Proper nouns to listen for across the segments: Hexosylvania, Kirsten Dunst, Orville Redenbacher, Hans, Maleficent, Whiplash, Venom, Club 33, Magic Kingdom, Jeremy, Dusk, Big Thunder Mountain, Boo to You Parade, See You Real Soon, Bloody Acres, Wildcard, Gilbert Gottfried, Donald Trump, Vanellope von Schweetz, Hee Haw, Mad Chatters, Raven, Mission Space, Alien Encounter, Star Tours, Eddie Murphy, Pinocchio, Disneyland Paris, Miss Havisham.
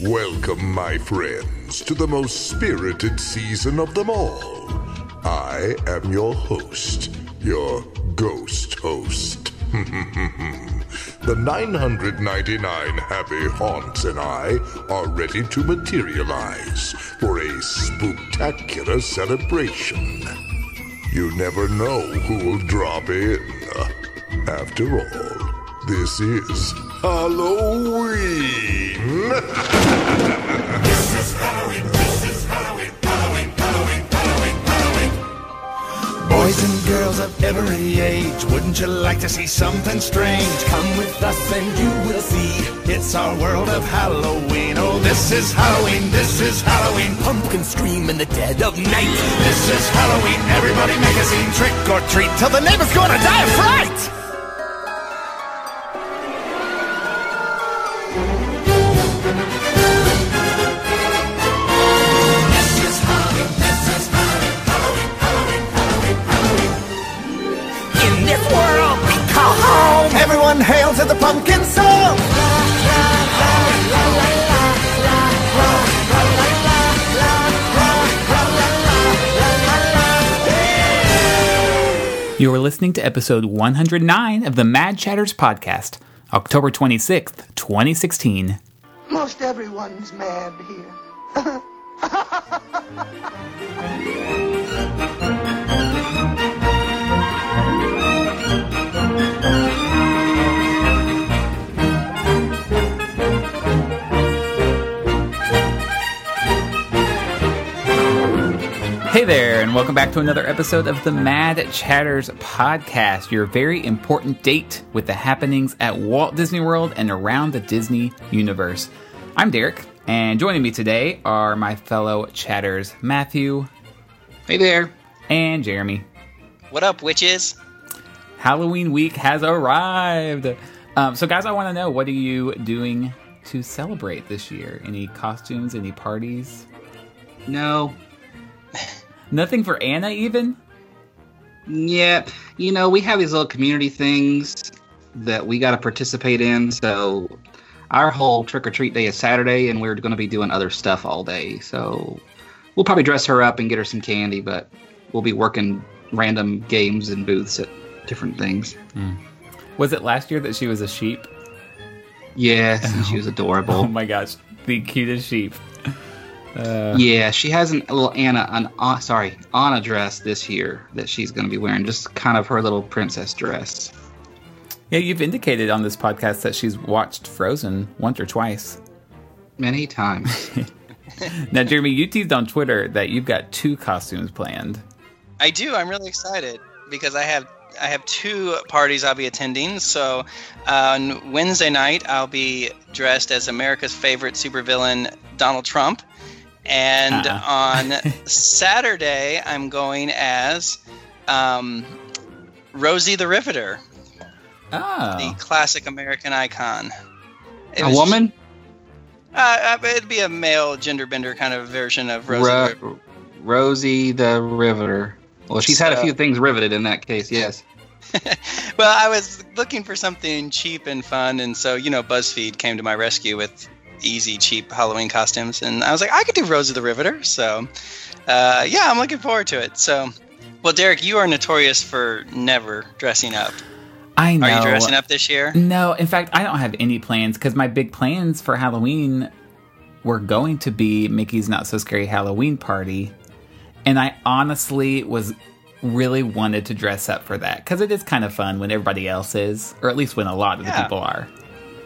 Welcome, my friends, to the most spirited season of them all. I am your host, your ghost host. The 999 happy haunts and I are ready to materialize for a spooktacular celebration. You never know who'll drop in. After all, this is Halloween. This is Halloween, this is Halloween, Halloween, Halloween, Halloween, Halloween. Boys and girls of every age, wouldn't you like to see something strange? Come with us and you will see, it's our world of Halloween. Oh, this is Halloween, this is Halloween. Pumpkins scream in the dead of night. This is Halloween, everybody make a scene. Trick or treat till the neighbor's gonna die of fright. Everyone hail to the pumpkin soul! You are listening to episode 109 of the Mad Chatters podcast, October 26th, 2016. Most everyone's mad here. Hey there, and welcome back to another episode of the Mad Chatters podcast, your very important date with the happenings at Walt Disney World and around the Disney Universe. I'm Derek, and joining me today are my fellow chatters, Matthew. Hey there. And Jeremy. What up, witches? Halloween week has arrived. So guys, I want to know, what are you doing to celebrate this year? Any costumes, any parties? No. Nothing for Anna, even? Yep. You know, we have these little community things that we got to participate in. So our whole trick-or-treat day is Saturday, and we're going to be doing other stuff all day. So we'll probably dress her up and get her some candy, but we'll be working random games and booths at different things. Mm. Was it last year that she was a sheep? Yes, and she was adorable. Oh, my gosh. The cutest sheep. Yeah, she has an Anna dress this year that she's going to be wearing, just kind of her little princess dress. Yeah, you've indicated on this podcast that she's watched Frozen once or twice. Many times. Now, Jeremy, you teased on Twitter that you've got two costumes planned. I do. I'm really excited because I have two parties I'll be attending. So on Wednesday night, I'll be dressed as America's favorite supervillain, Donald Trump. And on Saturday, I'm going as Rosie the Riveter, the classic American icon. A woman? It'd be a male genderbender kind of version of Rosie the Riveter. Well, she's had a few things riveted in that case, yes. Well, I was looking for something cheap and fun, and so, you know, BuzzFeed came to my rescue with easy, cheap Halloween costumes, and I was like, I could do Rosie the Riveter, so yeah, I'm looking forward to it. So, well, Derek, you are notorious for never dressing up. I know. Are you dressing up this year? No, in fact, I don't have any plans, because my big plans for Halloween were going to be Mickey's Not So Scary Halloween Party, and I honestly really wanted to dress up for that, because it is kind of fun when everybody else is, or at least when a lot of the people are,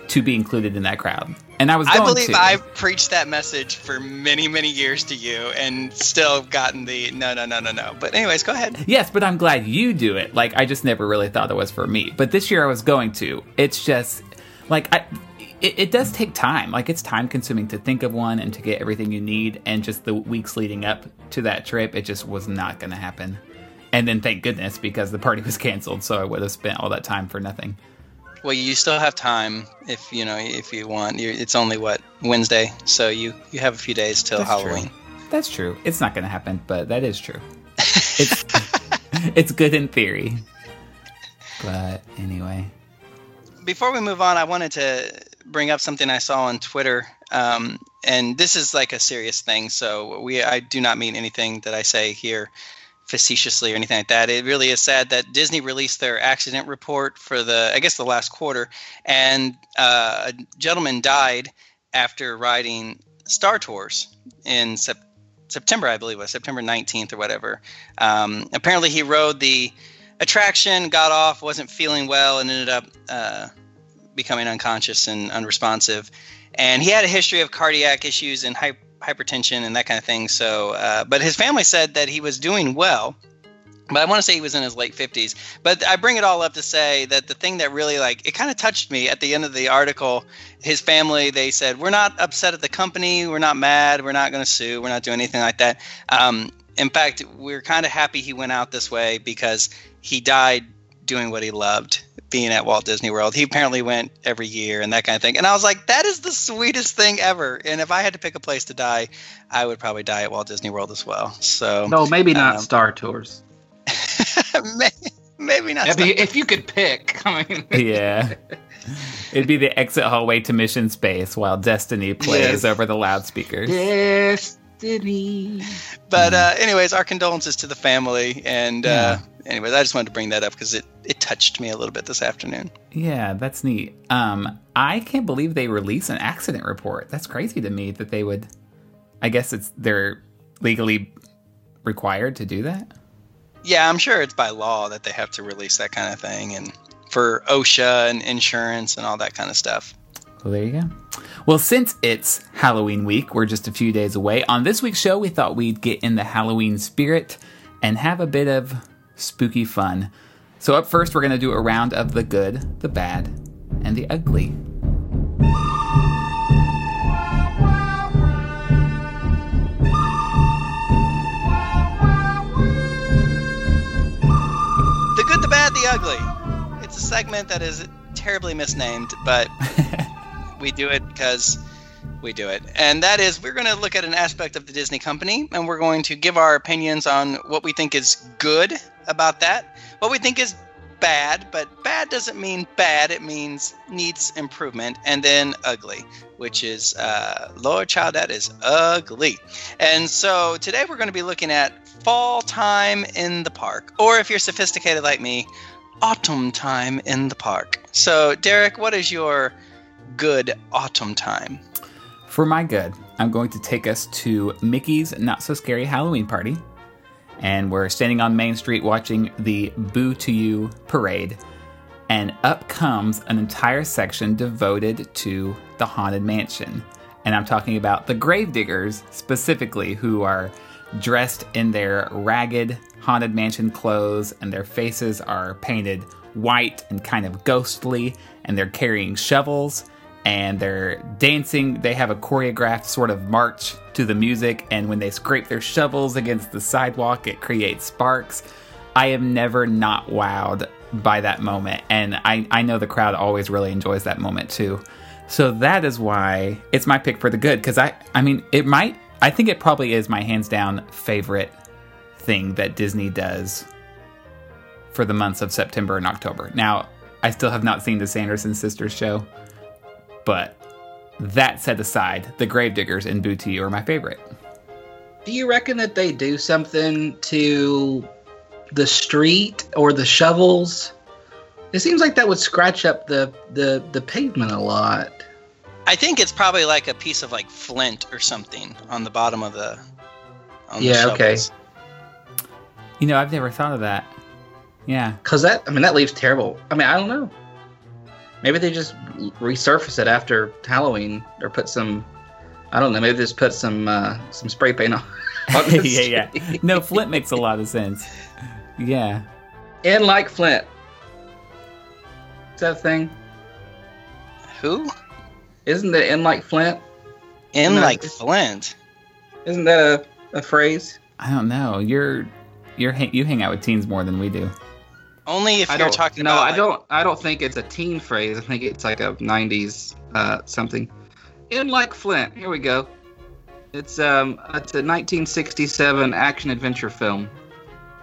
to be included in that crowd. And I preached that message for many, many years to you and still gotten the no. But anyways, go ahead. Yes, but I'm glad you do it. Like, I just never really thought it was for me. But this year I was going to. It's just, like, it does take time. Like, it's time-consuming to think of one and to get everything you need. And just the weeks leading up to that trip, it just was not going to happen. And then, thank goodness, because the party was canceled, so I would have spent all that time for nothing. Well, you still have time if you want. It's only Wednesday, so you have a few days till Halloween. True. That's true. It's not going to happen, but that is true. It's good in theory, but anyway. Before we move on, I wanted to bring up something I saw on Twitter, and this is like a serious thing, so I do not mean anything that I say here facetiously or anything like that. It really is sad that Disney released their accident report for the last quarter, and a gentleman died after riding Star Tours in September, I believe it was, September 19th or whatever. Apparently he rode the attraction, got off, wasn't feeling well, and ended up becoming unconscious and unresponsive. And he had a history of cardiac issues and hypertension and that kind of thing. So, but his family said that he was doing well, but I want to say he was in his late 50s. But I bring it all up to say that the thing that really, it kind of touched me at the end of the article, his family, they said, we're not upset at the company. We're not mad. We're not going to sue. We're not doing anything like that. In fact, we're kind of happy he went out this way because he died doing what he loved, being at Walt Disney World. He apparently went every year and that kind of thing. And I was like, that is the sweetest thing ever. And if I had to pick a place to die, I would probably die at Walt Disney World as well. So no, maybe not Star Tours. Maybe not. If you could pick, I mean. Yeah. It'd be the exit hallway to Mission Space while Destiny plays over the loudspeakers. Destiny. But anyways, our condolences to the family. And anyways, I just wanted to bring that up because it touched me a little bit this afternoon. Yeah, that's neat. I can't believe they release an accident report. That's crazy to me that they would. I guess they're legally required to do that. Yeah, I'm sure it's by law that they have to release that kind of thing, and for OSHA and insurance and all that kind of stuff. Well, there you go. Well, since it's Halloween week, we're just a few days away. On this week's show, we thought we'd get in the Halloween spirit and have a bit of spooky fun. So up first, we're going to do a round of the good, the bad, and the ugly. The good, the bad, the ugly. It's a segment that is terribly misnamed, but we do it because we do it. And that is, we're going to look at an aspect of the Disney company, and we're going to give our opinions on what we think is good about that, what we think is bad, but bad doesn't mean bad, it means needs improvement, and then ugly, which is, Lord child, that is ugly. And so today we're going to be looking at fall time in the park, or if you're sophisticated like me, autumn time in the park. So, Derek, what is your good autumn time? For my good, I'm going to take us to Mickey's Not So Scary Halloween Party. And we're standing on Main Street watching the Boo to You Parade. And up comes an entire section devoted to the Haunted Mansion. And I'm talking about the gravediggers specifically, who are dressed in their ragged Haunted Mansion clothes. And their faces are painted white and kind of ghostly. And they're carrying shovels. And they're dancing. They have a choreographed sort of march to the music. And when they scrape their shovels against the sidewalk, it creates sparks. I am never not wowed by that moment. And I know the crowd always really enjoys that moment too. So that is why it's my pick for the good. Because I think it probably is my hands down favorite thing that Disney does for the months of September and October. Now, I still have not seen the Sanderson Sisters show. But that set aside, the gravediggers in Boo to You are my favorite. Do you reckon that they do something to the street or the shovels? It seems like that would scratch up the pavement a lot. I think it's probably like a piece of flint or something on the bottom of the shovels. Okay. You know, I've never thought of that. Yeah. Because that leaves terrible. I don't know. Maybe they just resurface it after Halloween, or put some, I don't know, maybe just put some spray paint on. Yeah. No, Flint makes a lot of sense. Yeah. In Like Flint. Is that a thing? Who? Isn't it In Like Flint? Flint? Isn't that a phrase? I don't know. You hang out with teens more than we do. Only if you're talking about... No, I don't think it's a teen phrase. I think it's like a 90s something. In Like Flint. Here we go. It's a 1967 action-adventure film.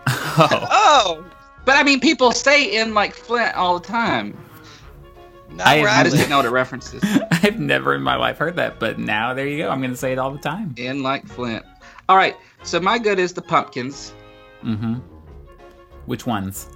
Oh. But, people say In Like Flint all the time. I didn't know what it references. I've never in my life heard that, but now there you go. I'm going to say it all the time. In Like Flint. All right, so my good is the pumpkins. Mm-hmm. Which ones?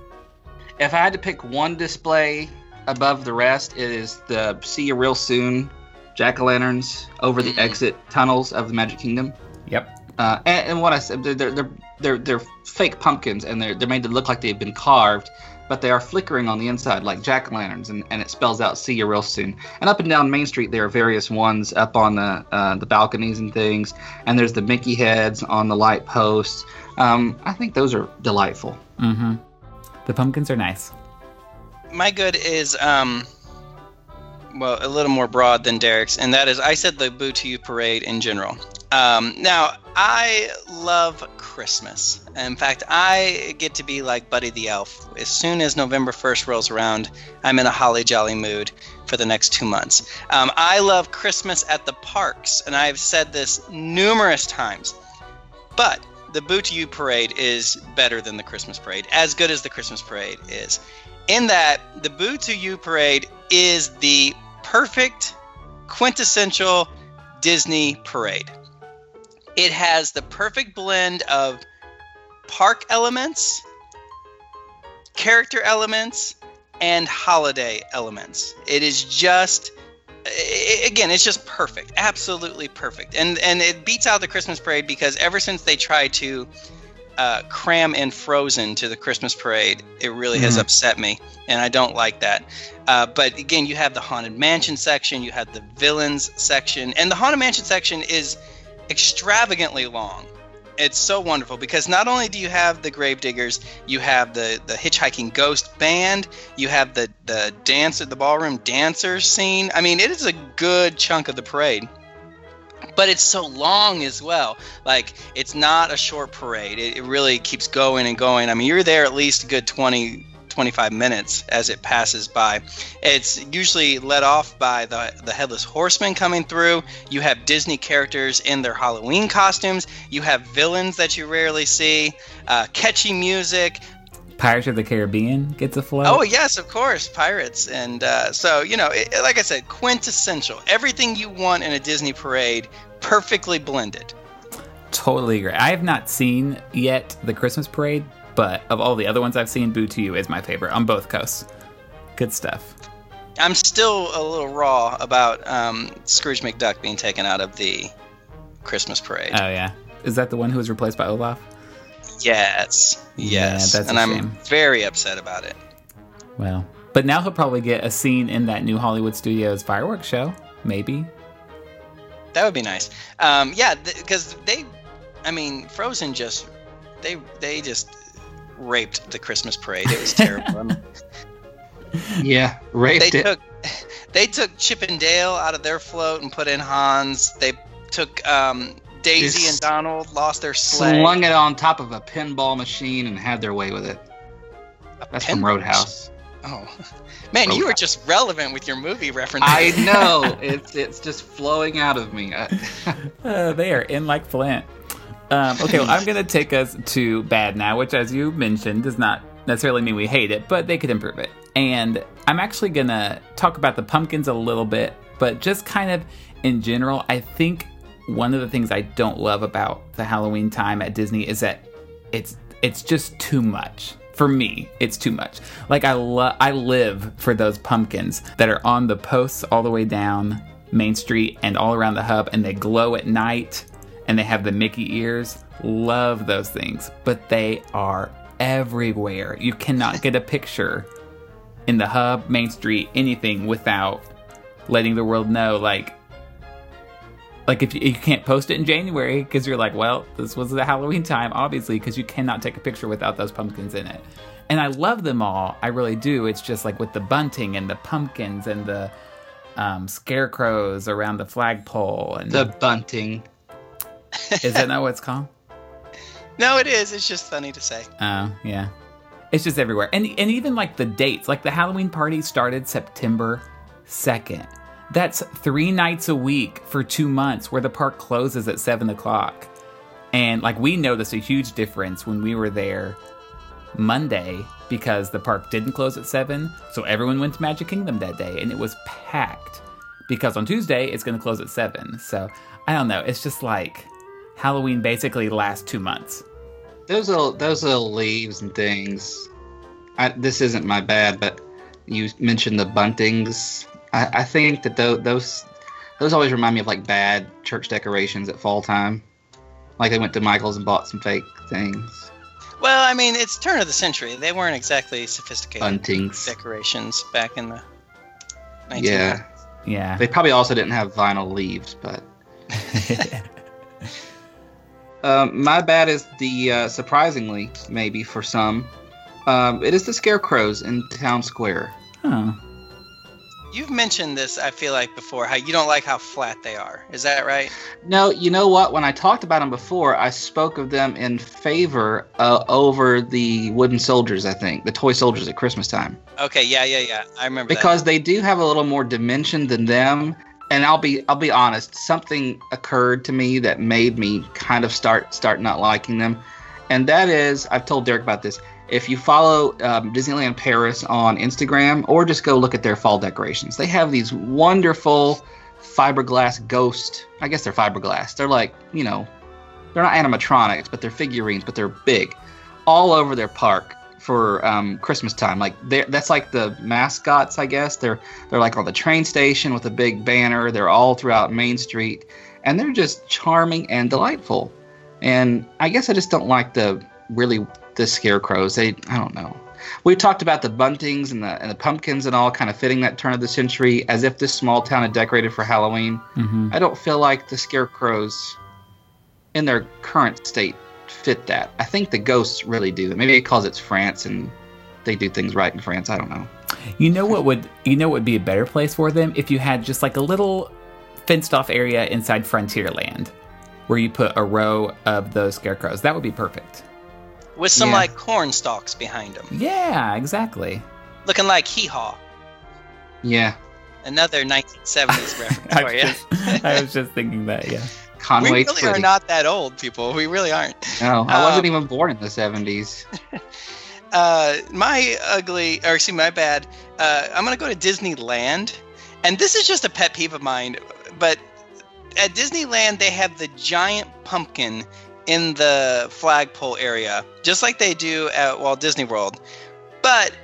If I had to pick one display above the rest, it is the See You Real Soon jack-o'-lanterns over the exit tunnels of the Magic Kingdom. Yep. And what I said, they're fake pumpkins, and they're made to look like they've been carved, but they are flickering on the inside like jack-o'-lanterns, and it spells out See You Real Soon. And up and down Main Street, there are various ones up on the balconies and things, and there's the Mickey heads on the light posts. I think those are delightful. Mm-hmm. The pumpkins are nice. My good is, a little more broad than Derek's, and that is I said the Boo to You Parade in general. Now, I love Christmas. In fact, I get to be like Buddy the Elf. As soon as November 1st rolls around, I'm in a holly jolly mood for the next 2 months. I love Christmas at the parks, and I've said this numerous times. But the Boo to You Parade is better than the Christmas Parade, as good as the Christmas Parade is. In that, the Boo to You Parade is the perfect, quintessential Disney parade. It has the perfect blend of park elements, character elements, and holiday elements. It is just, again, it's just perfect, absolutely perfect. And it beats out the Christmas Parade because ever since they tried to cram in Frozen to the Christmas Parade, it really has upset me, and I don't like that. But again, you have the Haunted Mansion section, you have the Villains section, and the Haunted Mansion section is extravagantly long. It's so wonderful because not only do you have the Gravediggers, you have the Hitchhiking Ghost Band, you have the dance at the ballroom dancers scene. I mean, it is a good chunk of the parade, but it's so long as well. Like, it's not a short parade. It really keeps going and going. I mean, you're there at least a good 20-25 minutes as it passes by. It's usually let off by the Headless Horseman coming through. You have Disney characters in their Halloween costumes. You have villains that you rarely see. Catchy music. Pirates of the Caribbean gets a float. Oh, yes, of course, pirates. And so, you know, like I said, quintessential. Everything you want in a Disney parade, perfectly blended. Totally agree. I have not seen yet the Christmas parade, but of all the other ones I've seen, Boo to You is my favorite on both coasts. Good stuff. I'm still a little raw about Scrooge McDuck being taken out of the Christmas parade. Oh, yeah. Is that the one who was replaced by Olaf? Yes. Yes. Yeah, that's a shame. I'm very upset about it. Well, but now he'll probably get a scene in that new Hollywood Studios fireworks show. Maybe. That would be nice. Yeah, because Frozen just, they just raped the Christmas parade. It was terrible. Yeah, raped it. They took Chip and Dale out of their float and put in Hans. They took Daisy and Donald, lost their sleigh. Slung it on top of a pinball machine and had their way with it. That's from Roadhouse. Oh. Man, Roadhouse. You were just relevant with your movie references. I know. It's just flowing out of me. They are in like Flint. Okay, well, I'm going to take us to bad now, which, as you mentioned, does not necessarily mean we hate it, but they could improve it. And I'm actually going to talk about the pumpkins a little bit, but just kind of in general, I think one of the things I don't love about the Halloween time at Disney is that it's just too much. For me, it's too much. Like, I live for those pumpkins that are on the posts all the way down Main Street and all around the hub, and they glow at night, and they have the Mickey ears. Love those things. But they are everywhere. You cannot get a picture in the hub, Main Street, anything without letting the world know, like, if you can't post it in January because you're like, well, this was the Halloween time, obviously, because you cannot take a picture without those pumpkins in it. And I love them all. I really do. It's just like with the bunting and the pumpkins and the scarecrows around the flagpole. And the bunting. Is that not what it's called? No, it is. It's just funny to say. Oh, yeah. It's just everywhere. And even like the dates. Like the Halloween party started September 2nd. That's 3 nights a week for 2 months where the park closes at 7 o'clock. And, like, we noticed a huge difference when we were there Monday because the park didn't close at 7, so everyone went to Magic Kingdom that day, and it was packed. Because on Tuesday, it's going to close at 7. So, I don't know. It's just like Halloween basically lasts 2 months. Those little leaves and things. This isn't my bad, but you mentioned the buntings. I think that those always remind me of like bad church decorations at fall time. Like they went to Michael's and bought some fake things. Well, I mean, it's turn of the century. They weren't exactly sophisticated buntings. Decorations back in the 1900s. Yeah. They probably also didn't have vinyl leaves, but... my bad is the, surprisingly, maybe for some, it is the scarecrows in Town Square. Huh. You've mentioned this, I feel like, before, how you don't like how flat they are. Is that right? No, you know what? When I talked about them before, I spoke of them in favor over the wooden soldiers, I think. The toy soldiers at Christmas time. Okay, yeah. I remember because that. Because they do have a little more dimension than them. And I'll be honest, something occurred to me that made me kind of start not liking them. And that is, I've told Derek about this, if you follow Disneyland Paris on Instagram or just go look at their fall decorations, they have these wonderful fiberglass ghost, I guess they're fiberglass. They're like, you know, they're not animatronics, but they're figurines, but they're big all over their park. For Christmas time, like that's like the mascots, I guess. They're like on the train station with a big banner. They're all throughout Main Street, and they're just charming and delightful. And I guess I just don't like the scarecrows. I don't know. We talked about the buntings and the pumpkins and all kind of fitting that turn of the century, as if this small town had decorated for Halloween. Mm-hmm. I don't feel like the scarecrows, in their current state, fit that. I think the ghosts really do. Maybe it calls it France and they do things right in France. I don't know. You know what would be a better place for them? If you had just like a little fenced off area inside Frontierland where you put a row of those scarecrows. That would be perfect. With some like corn stalks behind them. Yeah, exactly. Looking like Hee Haw. Yeah. Another 1970s reference for you. I was just thinking that, yeah. Conway's we really are not that old, people. We really aren't. No, I wasn't even born in the 70s. My bad. I'm going to go to Disneyland. And this is just a pet peeve of mine. But at Disneyland, they have the giant pumpkin in the flagpole area, just like they do at Walt Disney World. But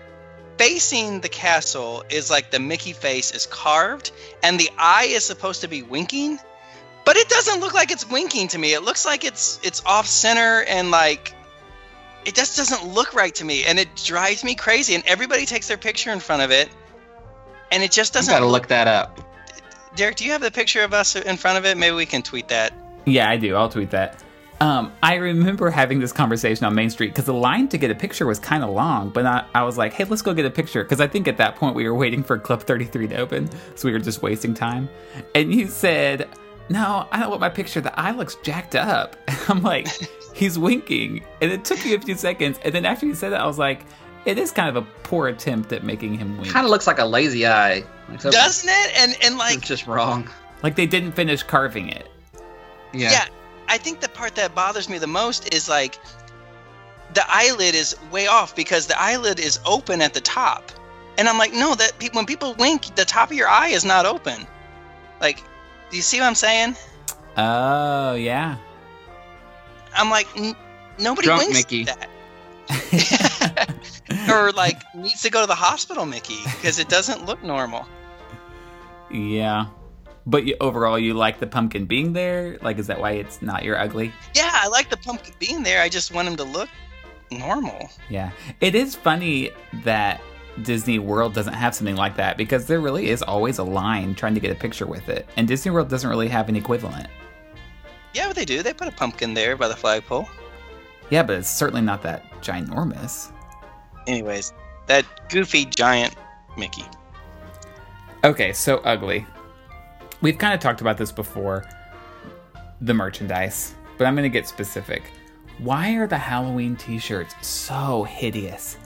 facing the castle is like the Mickey face is carved, and the eye is supposed to be winking. But it doesn't look like it's winking to me. It looks like it's off center and like it just doesn't look right to me, and it drives me crazy. And everybody takes their picture in front of it, and it just doesn't. You gotta look that up. Derek, do you have the picture of us in front of it? Maybe we can tweet that. Yeah, I do. I'll tweet that. I remember having this conversation on Main Street because the line to get a picture was kind of long, but I was like, hey, let's go get a picture. Because I think at that point we were waiting for Club 33 to open, so we were just wasting time. And you said, no, I don't want my picture. The eye looks jacked up. I'm like, he's winking. And it took me a few seconds. And then after you said that, I was like, it is kind of a poor attempt at making him wink. Kind of looks like a lazy eye. Doesn't it? And like... It's just wrong. Like they didn't finish carving it. Yeah. I think the part that bothers me the most is like the eyelid is way off because the eyelid is open at the top. And I'm like, no, that when people wink, the top of your eye is not open. Like... Do you see what I'm saying? Oh, yeah. I'm like, nobody drunk winks Mickey. That. Or, like, needs to go to the hospital, Mickey, because it doesn't look normal. Yeah. But overall, you like the pumpkin being there? Like, is that why it's not your ugly? Yeah, I like the pumpkin being there. I just want him to look normal. Yeah. It is funny that Disney World doesn't have something like that because there really is always a line trying to get a picture with it. And Disney World doesn't really have an equivalent. Yeah, but they do. They put a pumpkin there by the flagpole. Yeah, but it's certainly not that ginormous. Anyways, that goofy giant Mickey. Okay, so ugly. We've kind of talked about this before, the merchandise, but I'm going to get specific. Why are the Halloween t-shirts so hideous?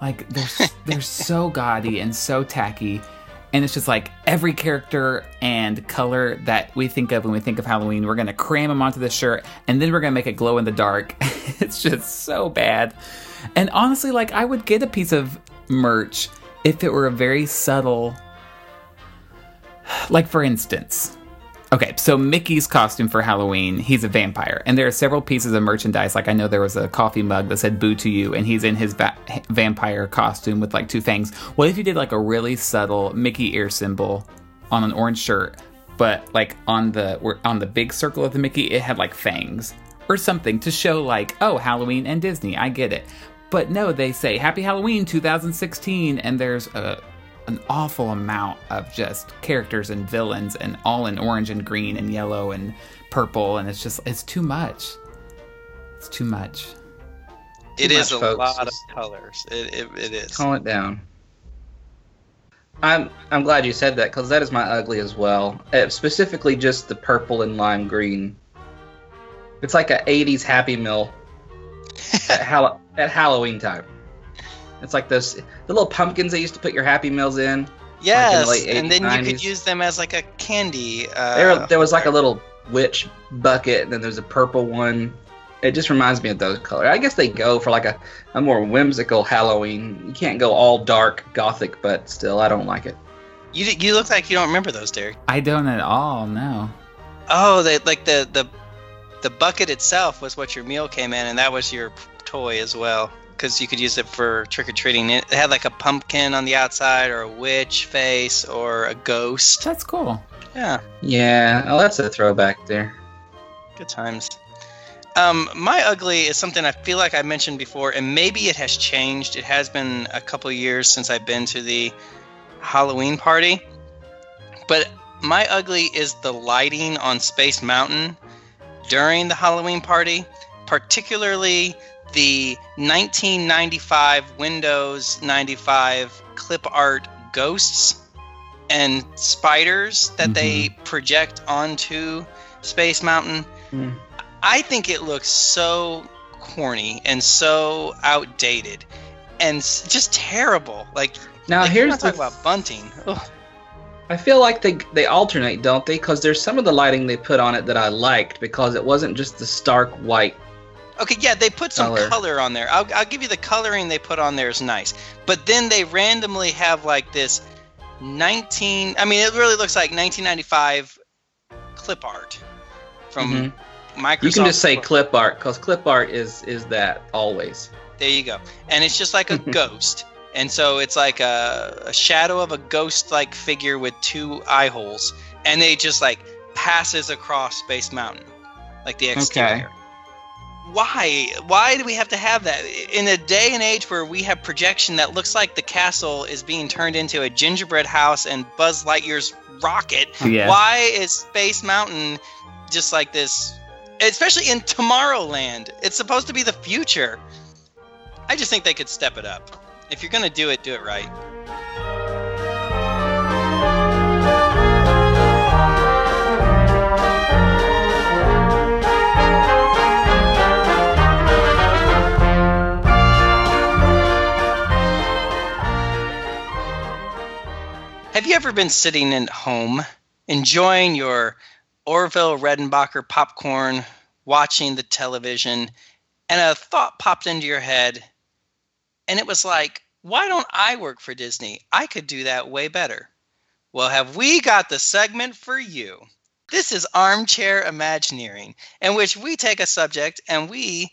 Like, they're so gaudy and so tacky. And it's just like every character and color that we think of when we think of Halloween, we're going to cram them onto this shirt, and then we're going to make it glow in the dark. It's just so bad. And honestly, like, I would get a piece of merch if it were a very subtle, like, for instance, okay, so Mickey's costume for Halloween, he's a vampire. And there are several pieces of merchandise. Like, I know there was a coffee mug that said Boo to You, and he's in his vampire costume with, like, two fangs. What if you did, like, a really subtle Mickey ear symbol on an orange shirt, but, like, on the big circle of the Mickey, it had, like, fangs or something to show, like, oh, Halloween and Disney, I get it. But no, they say, Happy Halloween 2016, and there's an awful amount of just characters and villains, and all in orange and green and yellow and purple, and it's just, it's too much. It's too much. It is a lot of colors. It is. Calm it down. I'm glad you said that, because that is my ugly as well. Specifically just the purple and lime green. It's like an 80s Happy Meal at Halloween time. It's like those, the little pumpkins they used to put your Happy Meals in. Yes, like in the late 80s, and then 90s. You could use them as like a candy. There was like a little witch bucket, and then there's a purple one. It just reminds me of those colors. I guess they go for like a more whimsical Halloween. You can't go all dark gothic, but still, I don't like it. You look like you don't remember those, Derek. I don't at all, no. Oh, they like the bucket itself was what your meal came in, and that was your toy as well. Because you could use it for trick-or-treating. It had like a pumpkin on the outside, or a witch face, or a ghost. That's cool. Yeah. Oh, that's a throwback there. Good times. My ugly is something I feel like I mentioned before, and maybe it has changed. It has been a couple years since I've been to the Halloween party. But my ugly is the lighting on Space Mountain during the Halloween party, particularly the 1995 Windows 95 clip art ghosts and spiders that they project onto Space Mountain. Mm. I think it looks so corny and so outdated and just terrible. Like, now here's the thing about bunting. Ugh. I feel like they alternate, don't they? Because there's some of the lighting they put on it that I liked, because it wasn't just the stark white. Okay, yeah, they put some color on there. I'll give you the coloring they put on there is nice. But then they randomly have like this it really looks like 1995 clip art from Microsoft. You can just say clip art, because clip art is that always. There you go. And it's just like a ghost. And so it's like a shadow of a ghost-like figure with two eye holes. And they just like passes across Space Mountain, like the exterior. Okay. Why do we have to have that? In a day and age where we have projection that looks like the castle is being turned into a gingerbread house and Buzz Lightyear's rocket, Why is Space Mountain just like this? Especially in Tomorrowland. It's supposed to be the future. I just think they could step it up. If you're going to do it right. Have you ever been sitting at home, enjoying your Orville Redenbacher popcorn, watching the television, and a thought popped into your head, and it was like, why don't I work for Disney? I could do that way better. Well, have we got the segment for you? This is Armchair Imagineering, in which we take a subject and we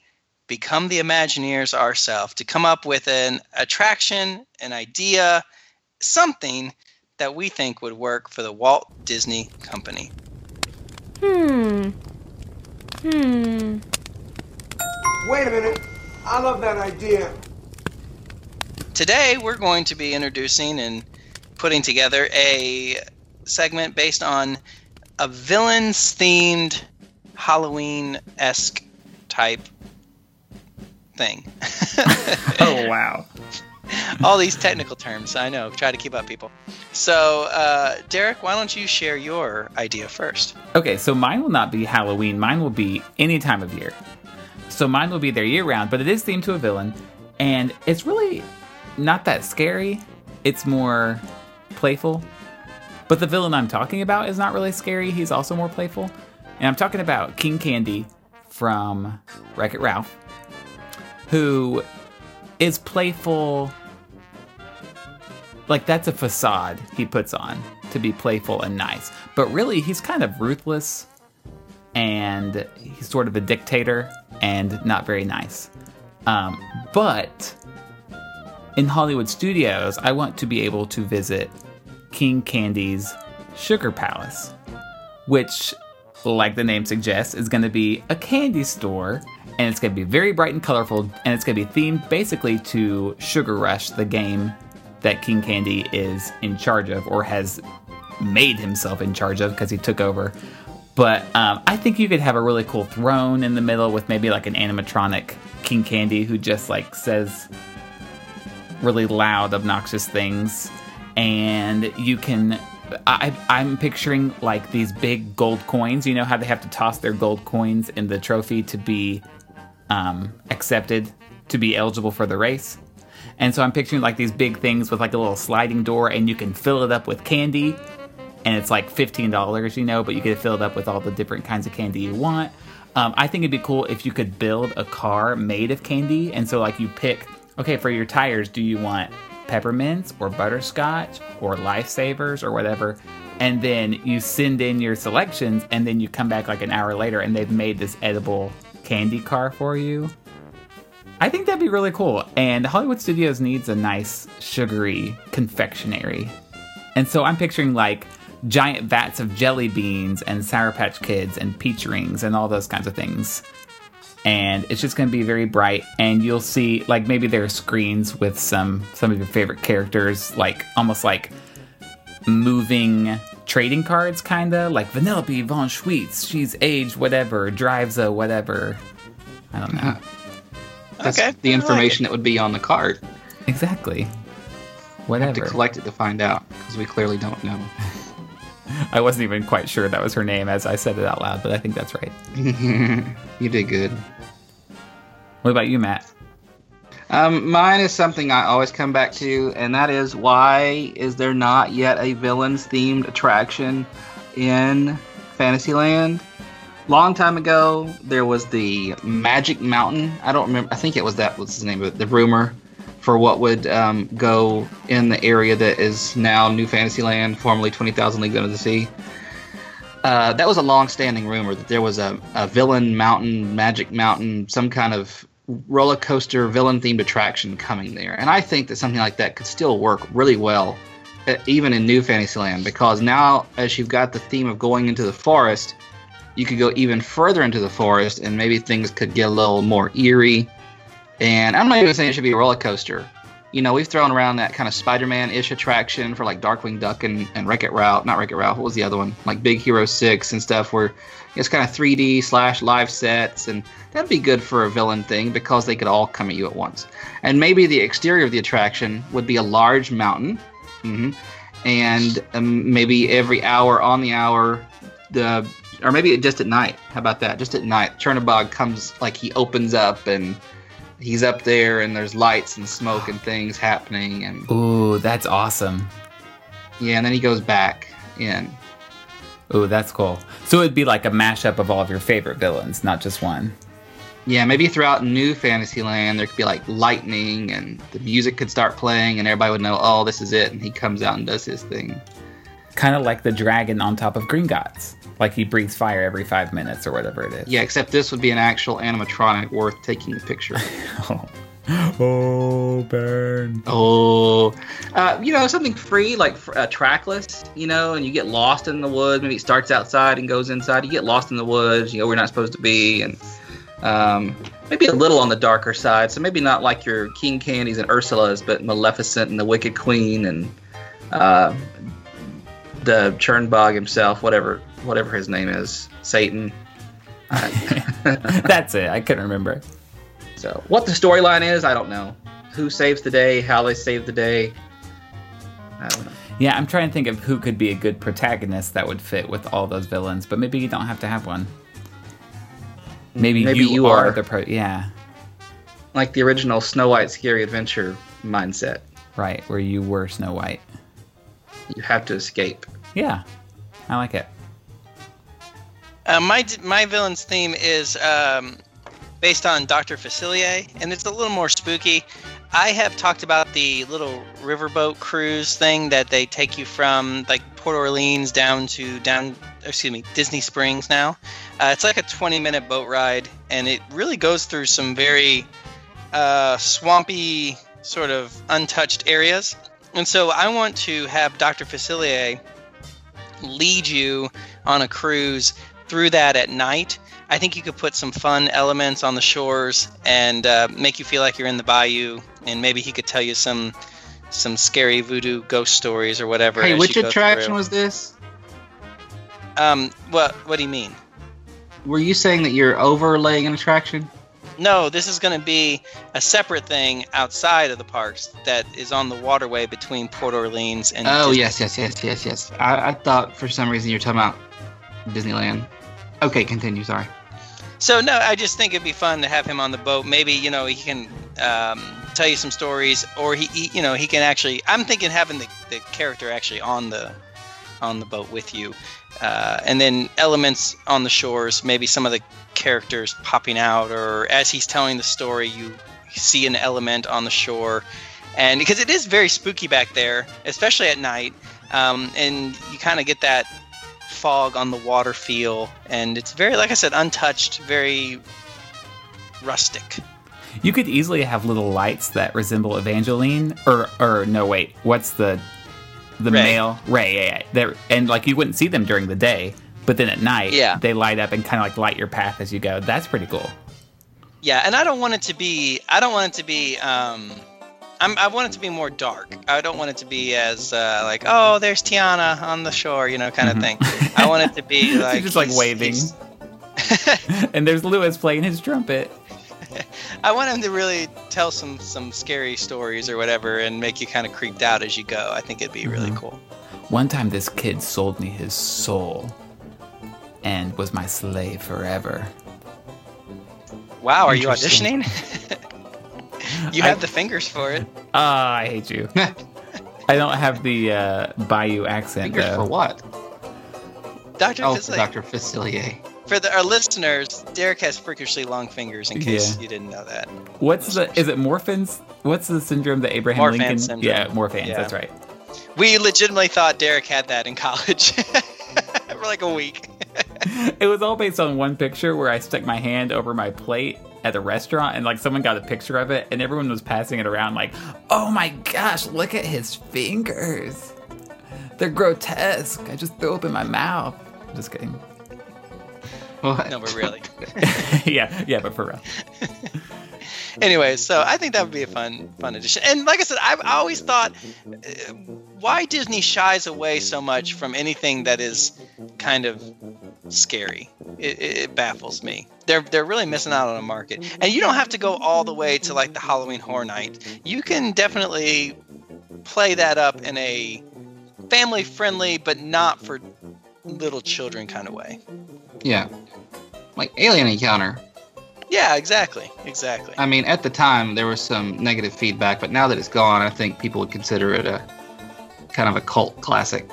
become the Imagineers ourselves to come up with an attraction, an idea, something that we think would work for the Walt Disney Company. Wait a minute. I love that idea. Today, we're going to be introducing and putting together a segment based on a villains-themed, Halloween-esque type thing. Oh, wow. All these technical terms, I know. Try to keep up, people. So, Derek, why don't you share your idea first? Okay, so mine will not be Halloween. Mine will be any time of year. So mine will be there year-round, but it is themed to a villain. And it's really not that scary. It's more playful. But the villain I'm talking about is not really scary. He's also more playful. And I'm talking about King Candy from Wreck-It Ralph, who is playful. Like, that's a facade he puts on to be playful and nice. But really, he's kind of ruthless, and he's sort of a dictator and not very nice. But in Hollywood Studios, I want to be able to visit King Candy's Sugar Palace, which, like the name suggests, is going to be a candy store, and it's going to be very bright and colorful, and it's going to be themed basically to Sugar Rush, the game that King Candy is in charge of, or has made himself in charge of because he took over. But I think you could have a really cool throne in the middle with maybe like an animatronic King Candy who just like says really loud, obnoxious things. And you can, I'm picturing like these big gold coins. You know how they have to toss their gold coins in the trophy to be accepted, to be eligible for the race? And so I'm picturing like these big things with like a little sliding door, and you can fill it up with candy, and it's like $15, you know, but you can fill it up with all the different kinds of candy you want. I think it'd be cool if you could build a car made of candy. And so like you pick, okay, for your tires, do you want peppermints or butterscotch or lifesavers or whatever? And then you send in your selections, and then you come back like an hour later and they've made this edible candy car for you. I think that'd be really cool. And Hollywood Studios needs a nice sugary confectionery. And so I'm picturing like giant vats of jelly beans and Sour Patch Kids and peach rings and all those kinds of things. And it's just going to be very bright. And you'll see like maybe there are screens with some of your favorite characters, like almost like moving trading cards, kind of like Vanellope Von Schweetz, she's age whatever, drives a whatever. I don't know. That's okay, the information that would be on the card. Exactly. Whatever. Have to collect it to find out, because we clearly don't know. I wasn't even quite sure that was her name as I said it out loud, but I think that's right. You did good. What about you, Matt? Mine is something I always come back to, and that is, why is there not yet a villains-themed attraction in Fantasyland? Long time ago, there was the Magic Mountain. I don't remember. I think it was that was the name of it, the rumor for what would go in the area that is now New Fantasyland, formerly 20,000 Leagues Under the Sea. That was a long-standing rumor that there was a villain mountain, Magic Mountain, some kind of roller coaster villain-themed attraction coming there. And I think that something like that could still work really well, even in New Fantasyland, because now as you've got the theme of going into the forest, you could go even further into the forest, and maybe things could get a little more eerie. And I'm not even saying it should be a roller coaster. You know, we've thrown around that kind of Spider-Man-ish attraction for like Darkwing Duck and Wreck-It Ralph. Not Wreck-It Ralph, what was the other one? Like Big Hero 6 and stuff, where it's kind of 3D / live sets. And that'd be good for a villain thing, because they could all come at you at once. And maybe the exterior of the attraction would be a large mountain. Mm-hmm. And maybe every hour on the hour, or maybe just at night. How about that? Just at night. Chernabog comes, like, he opens up, and he's up there, and there's lights and smoke and things happening. And ooh, that's awesome. Yeah, and then he goes back in. Ooh, that's cool. So it'd be like a mashup of all of your favorite villains, not just one. Yeah, maybe throughout New Fantasyland, there could be, like, lightning, and the music could start playing, and everybody would know, oh, this is it, and he comes out and does his thing. Kind of like the dragon on top of Gringotts. Like he breathes fire every 5 minutes or whatever it is. Yeah, except this would be an actual animatronic worth taking a picture. Oh, burn. Oh. You know, something free, like trackless, you know, and you get lost in the woods. Maybe it starts outside and goes inside. You get lost in the woods, you know, we're not supposed to be. And maybe a little on the darker side. So maybe not like your King Candies and Ursulas, but Maleficent and the Wicked Queen and the Chernabog himself, whatever his name is, Satan. That's it. I couldn't remember. So, what the storyline is, I don't know. Who saves the day? How they save the day? I don't know. Yeah, I'm trying to think of who could be a good protagonist that would fit with all those villains, but maybe you don't have to have one. Maybe you are the yeah. Like the original Snow White Scary Adventure mindset. Right, where you were Snow White. You have to escape. Yeah, I like it. My villain's theme is based on Dr. Facilier, and it's a little more spooky. I have talked about the little riverboat cruise thing that they take you from like Port Orleans down to Disney Springs now. It's like a 20-minute boat ride, and it really goes through some very swampy sort of untouched areas. And so I want to have Dr. Facilier lead you on a cruise through that at night. I think you could put some fun elements on the shores and make you feel like you're in the bayou, and maybe he could tell you some scary voodoo ghost stories or whatever. Hey, which attraction was this? What do you mean? Were you saying that you're overlaying an attraction? No, this is going to be a separate thing outside of the parks that is on the waterway between Port Orleans and... Oh, yes. I thought for some reason you were talking about Disneyland. Okay, continue, sorry. So, no, I just think it'd be fun to have him on the boat. Maybe, he can tell you some stories, or he can actually... I'm thinking having the character actually on the boat with you. And then elements on the shores, maybe some of the characters popping out, or as he's telling the story, you see an element on the shore. And because it is very spooky back there, especially at night, and you kind of get that fog on the water feel, and it's very, like I said, untouched, very rustic. You could easily have little lights that resemble Evangeline, or no, wait, what's the Ray. Male Ray? Yeah. And like you wouldn't see them during the day, but then at night, they light up and kind of like light your path as you go. That's pretty cool. Yeah, and I don't want it to be. I want it to be more dark. I don't want it to be as like, oh, there's Tiana on the shore, kind of thing. I want it to be like just like waving. And there's Lewis playing his trumpet. I want him to really tell some scary stories or whatever and make you kind of creeped out as you go. I think it'd be really cool. One time this kid sold me his soul and was my slave forever. Wow, are you auditioning? You have the fingers for it. I hate you. I don't have the bayou accent, fingers though. For what? Dr. Facilier. For our listeners, Derek has freakishly long fingers, in case you didn't know that. Is it Morfan's? What's the syndrome that Abraham Morfan Lincoln... syndrome. Yeah, Morfan's, that's right. We legitimately thought Derek had that in college for like a week. It was all based on one picture where I stuck my hand over my plate at a restaurant, and like someone got a picture of it, and everyone was passing it around like, oh my gosh, look at his fingers. They're grotesque. I just threw open my mouth. Just kidding. What? No, but really. yeah, but for real. Anyway, so I think that would be a fun addition. And like I said, I've always thought, why Disney shies away so much from anything that is kind of scary? It baffles me. They're really missing out on a market. And you don't have to go all the way to like the Halloween Horror Night. You can definitely play that up in a family-friendly, but not for little children kind of way. Yeah. Like Alien Encounter. Yeah, exactly. I mean, at the time, there was some negative feedback, but now that it's gone, I think people would consider it a kind of a cult classic.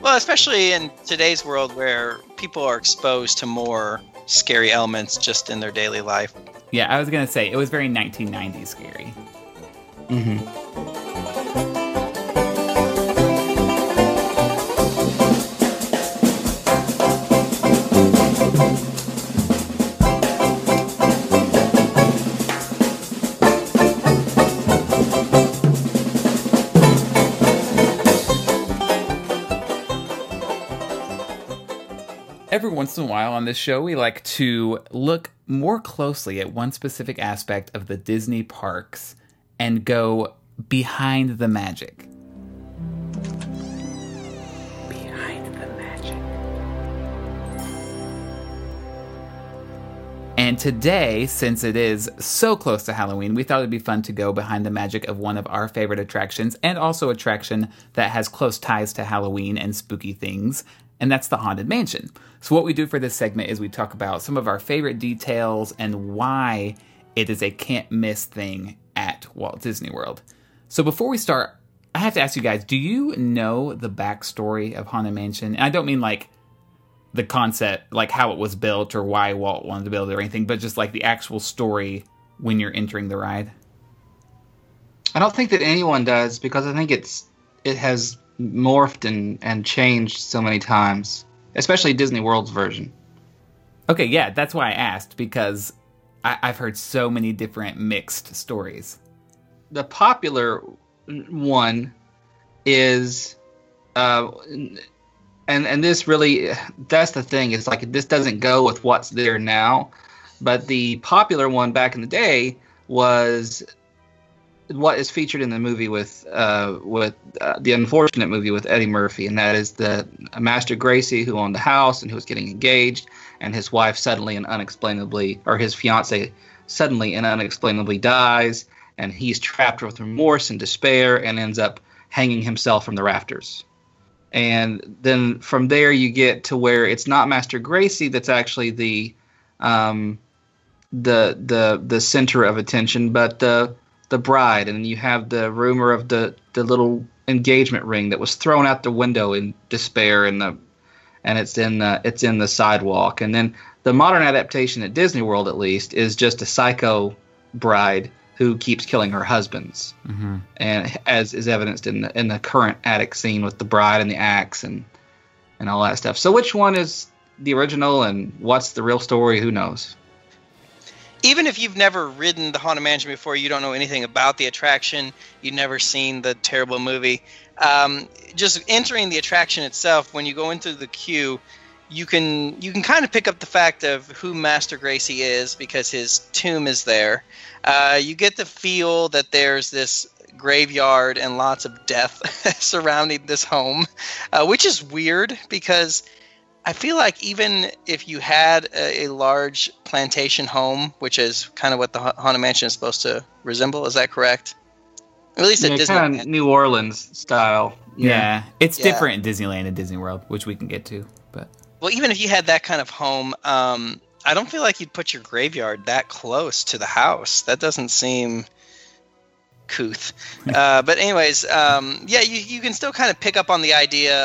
Well, especially in today's world where people are exposed to more scary elements just in their daily life. Yeah, I was going to say, it was very 1990s scary. Mm-hmm. Every once in a while on this show, we like to look more closely at one specific aspect of the Disney parks and go behind the magic. Behind the magic. And today, since it is so close to Halloween, we thought it'd be fun to go behind the magic of one of our favorite attractions, and also attraction that has close ties to Halloween and spooky things. And that's the Haunted Mansion. So what we do for this segment is we talk about some of our favorite details and why it is a can't-miss thing at Walt Disney World. So before we start, I have to ask you guys, do you know the backstory of Haunted Mansion? And I don't mean like the concept, like how it was built or why Walt wanted to build it or anything, but just like the actual story when you're entering the ride. I don't think that anyone does, because I think it has morphed and changed so many times, especially Disney World's version. Okay, yeah, that's why I asked, because I've heard so many different mixed stories. The popular one is, and this really, that's the thing, it's like this doesn't go with what's there now, but the popular one back in the day was what is featured in the movie with the unfortunate movie with Eddie Murphy, and that is the Master Gracie who owned the house and who was getting engaged, and his wife suddenly and unexplainably, or his fiance suddenly and unexplainably dies, and he's trapped with remorse and despair and ends up hanging himself from the rafters. And then from there you get to where it's not Master Gracie that's actually the center of attention, but the bride, and you have the rumor of the little engagement ring that was thrown out the window in despair, and it's in the sidewalk. And then the modern adaptation at Disney World, at least, is just a psycho bride who keeps killing her husbands, mm-hmm. and as is evidenced in the current attic scene with the bride and the axe and all that stuff. So which one is the original and what's the real story? Who knows? Even if you've never ridden the Haunted Mansion before, you don't know anything about the attraction, you've never seen the terrible movie, just entering the attraction itself, when you go into the queue, you can kind of pick up the fact of who Master Gracie is because his tomb is there. You get the feel that there's this graveyard and lots of death surrounding this home, which is weird because I feel like even if you had a large plantation home, which is kind of what the Haunted Mansion is supposed to resemble, is that correct? At least at Disneyland. Kind of New Orleans style. Yeah. It's different in Disneyland and Disney World, which we can get to. But well, even if you had that kind of home, I don't feel like you'd put your graveyard that close to the house. That doesn't seem couth. But anyways, you can still kind of pick up on the idea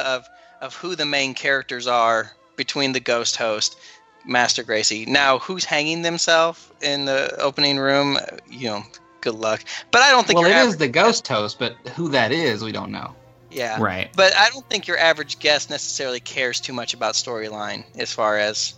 of who the main characters are between the ghost host, Master Gracie. Now, who's hanging themselves in the opening room? Good luck. But I don't think is the ghost host, but who that is, we don't know. Yeah. Right. But I don't think your average guest necessarily cares too much about storyline as far as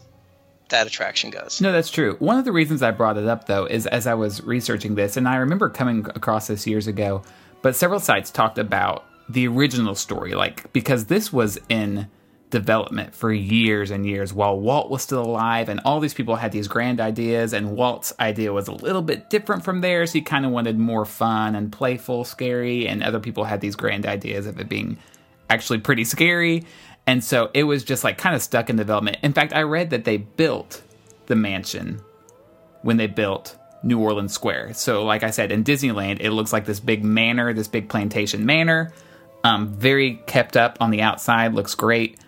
that attraction goes. No, that's true. One of the reasons I brought it up, though, is as I was researching this, and I remember coming across this years ago, but several sites talked about the original story, like, because this was in development for years and years while Walt was still alive, and all these people had these grand ideas, and Walt's idea was a little bit different from theirs. He kind of wanted more fun and playful, scary, and other people had these grand ideas of it being actually pretty scary. And so it was just like kind of stuck in development. In fact, I read that they built the mansion when they built New Orleans Square. So like I said, in Disneyland, it looks like this big manor, this big plantation manor. Very kept up on the outside, looks great,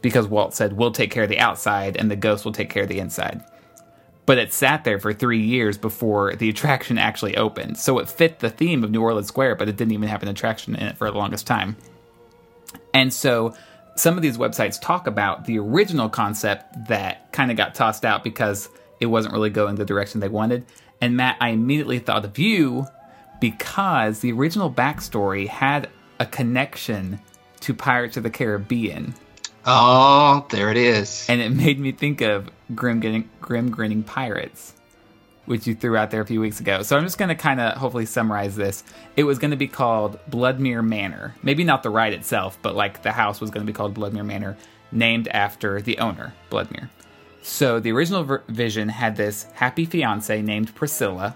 because Walt said, we'll take care of the outside and the ghost will take care of the inside. But it sat there for 3 years before the attraction actually opened. So it fit the theme of New Orleans Square, but it didn't even have an attraction in it for the longest time. And so some of these websites talk about the original concept that kind of got tossed out because it wasn't really going the direction they wanted. And Matt, I immediately thought of you because the original backstory had a connection to Pirates of the Caribbean. Oh, there it is. And it made me think of Grim Grinning Pirates, which you threw out there a few weeks ago. So I'm just going to kind of hopefully summarize this. It was going to be called Bloodmere Manor. Maybe not the ride itself, but like the house was going to be called Bloodmere Manor, named after the owner, Bloodmere. So the original vision had this happy fiance named Priscilla,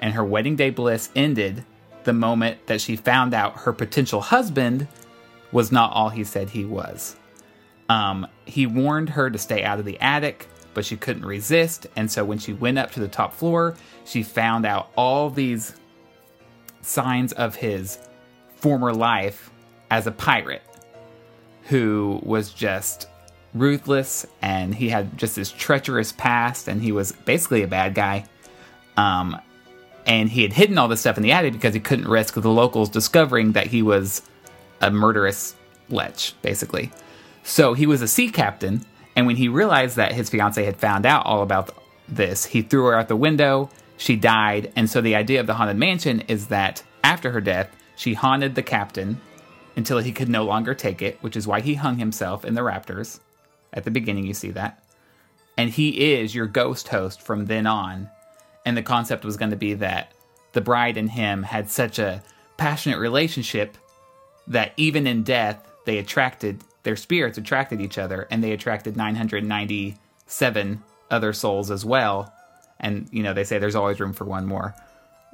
and her wedding day bliss ended the moment that she found out her potential husband was not all he said he was. He warned her to stay out of the attic, but she couldn't resist. And so when she went up to the top floor, she found out all these signs of his former life as a pirate who was just ruthless, and he had just this treacherous past, and he was basically a bad guy. and he had hidden all this stuff in the attic because he couldn't risk the locals discovering that he was a murderous lech, basically. So he was a sea captain, and when he realized that his fiancée had found out all about this, he threw her out the window, she died, and so the idea of the Haunted Mansion is that after her death, she haunted the captain until he could no longer take it, which is why he hung himself in the Raptors. At the beginning, you see that. And he is your ghost host from then on. And the concept was going to be that the bride and him had such a passionate relationship that even in death, they attracted, their spirits attracted each other, and they attracted 997 other souls as well. And, you know, they say there's always room for one more.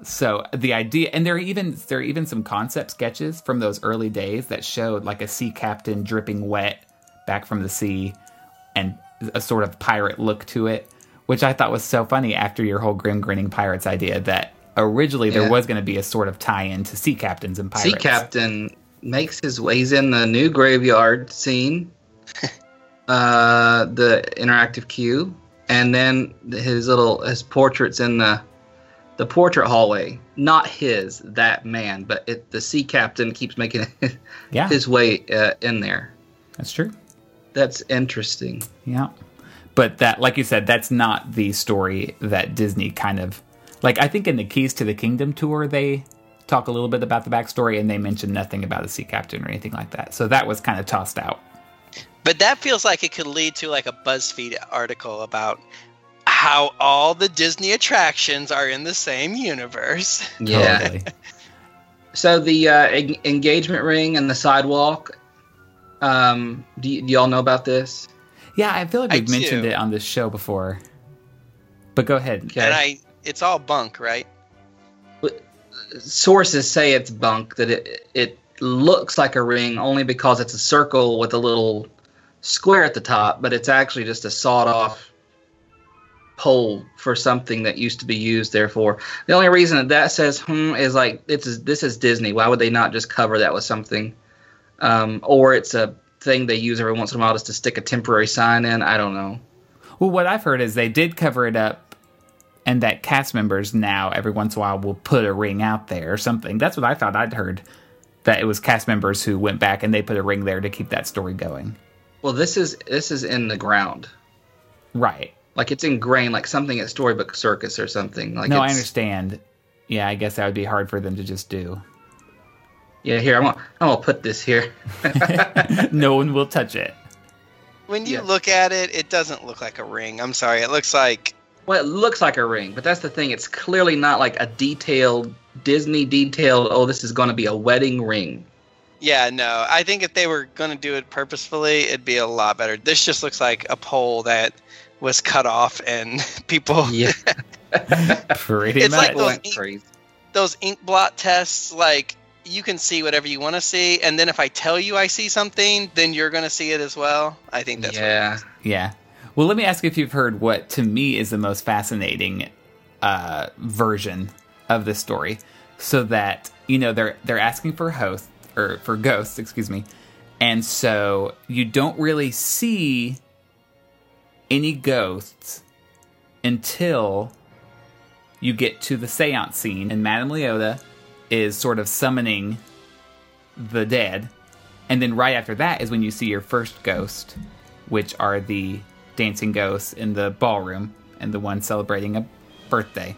So the idea, and there are even some concept sketches from those early days that showed like a sea captain dripping wet back from the sea and a sort of pirate look to it, which I thought was so funny after your whole Grim Grinning Pirates idea that originally there was going to be a sort of tie-in to sea captains and pirates. Sea captain makes his ways in the new graveyard scene, the interactive queue, and then his portrait's in the portrait hallway, not his, that man, but the sea captain keeps making his way in there. That's true. That's interesting. Yeah. But that, like you said, that's not the story that Disney kind of... Like, I think in the Keys to the Kingdom tour, they talk a little bit about the backstory, and they mention nothing about a sea captain or anything like that. So that was kind of tossed out. But that feels like it could lead to, like, a BuzzFeed article about... how all the Disney attractions are in the same universe. Yeah. Totally. So the engagement ring and the sidewalk, do y'all know about this? Yeah, I feel like we've mentioned it on this show before. But go ahead. Okay. And it's all bunk, right? Sources say it's bunk, that it looks like a ring only because it's a circle with a little square at the top, but it's actually just a sawed-off pole for something that used to be used there for. The only reason that says is like this is Disney. Why would they not just cover that with something? Or it's a thing they use every once in a while just to stick a temporary sign in. I don't know. Well, what I've heard is they did cover it up, and that cast members now every once in a while will put a ring out there or something. That's what I thought I'd heard, that it was cast members who went back and they put a ring there to keep that story going. Well, this is in the ground. Right. Like, it's ingrained, like something at Storybook Circus or something. Like I understand. Yeah, I guess that would be hard for them to just do. Yeah, here, I'm gonna put this here. No one will touch it. When you look at it, it doesn't look like a ring. I'm sorry, it looks like... Well, it looks like a ring, but that's the thing. It's clearly not like a Disney detailed, oh, this is going to be a wedding ring. Yeah, no, I think if they were going to do it purposefully, it'd be a lot better. This just looks like a pole that... was cut off and people... Yeah. Pretty it's much. It's like those ink blot tests, like, you can see whatever you want to see, and then if I tell you I see something, then you're going to see it as well. I think that's what it is. Yeah. Well, let me ask if you've heard what, to me, is the most fascinating version of this story. So that, you know, they're asking for ghosts, excuse me, and so you don't really see... any ghosts until you get to the seance scene, and Madame Leota is sort of summoning the dead, and then right after that is when you see your first ghost, which are the dancing ghosts in the ballroom and the one celebrating a birthday.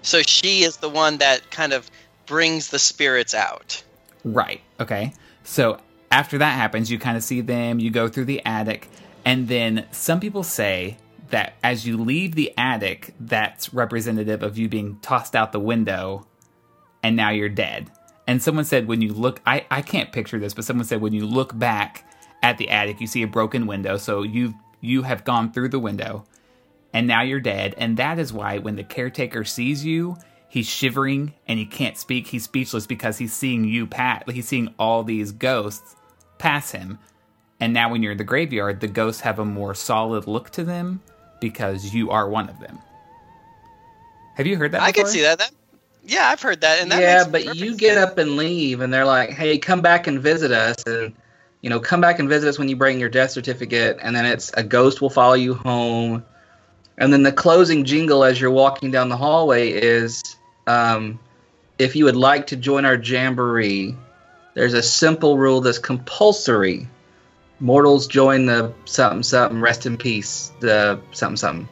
So she is the one that kind of brings the spirits out. Right, okay. So after that happens, you kind of see them, you go through the attic, and then some people say that as you leave the attic, that's representative of you being tossed out the window, and now you're dead. And someone said when you look... I can't picture this, but someone said when you look back at the attic, you see a broken window, so you have gone through the window, and now you're dead. And that is why when the caretaker sees you, he's shivering, and he can't speak. He's speechless because he's seeing you pass. He's seeing all these ghosts pass him. And now when you're in the graveyard, the ghosts have a more solid look to them because you are one of them. Have you heard that before? I can see that. Yeah, I've heard that. And that but you get up and leave, and they're like, hey, come back and visit us. And, you know, come back and visit us when you bring your death certificate. And then it's a ghost will follow you home. And then the closing jingle as you're walking down the hallway is, if you would like to join our jamboree, there's a simple rule that's compulsory. Mortals join the something something, rest in peace, the something something.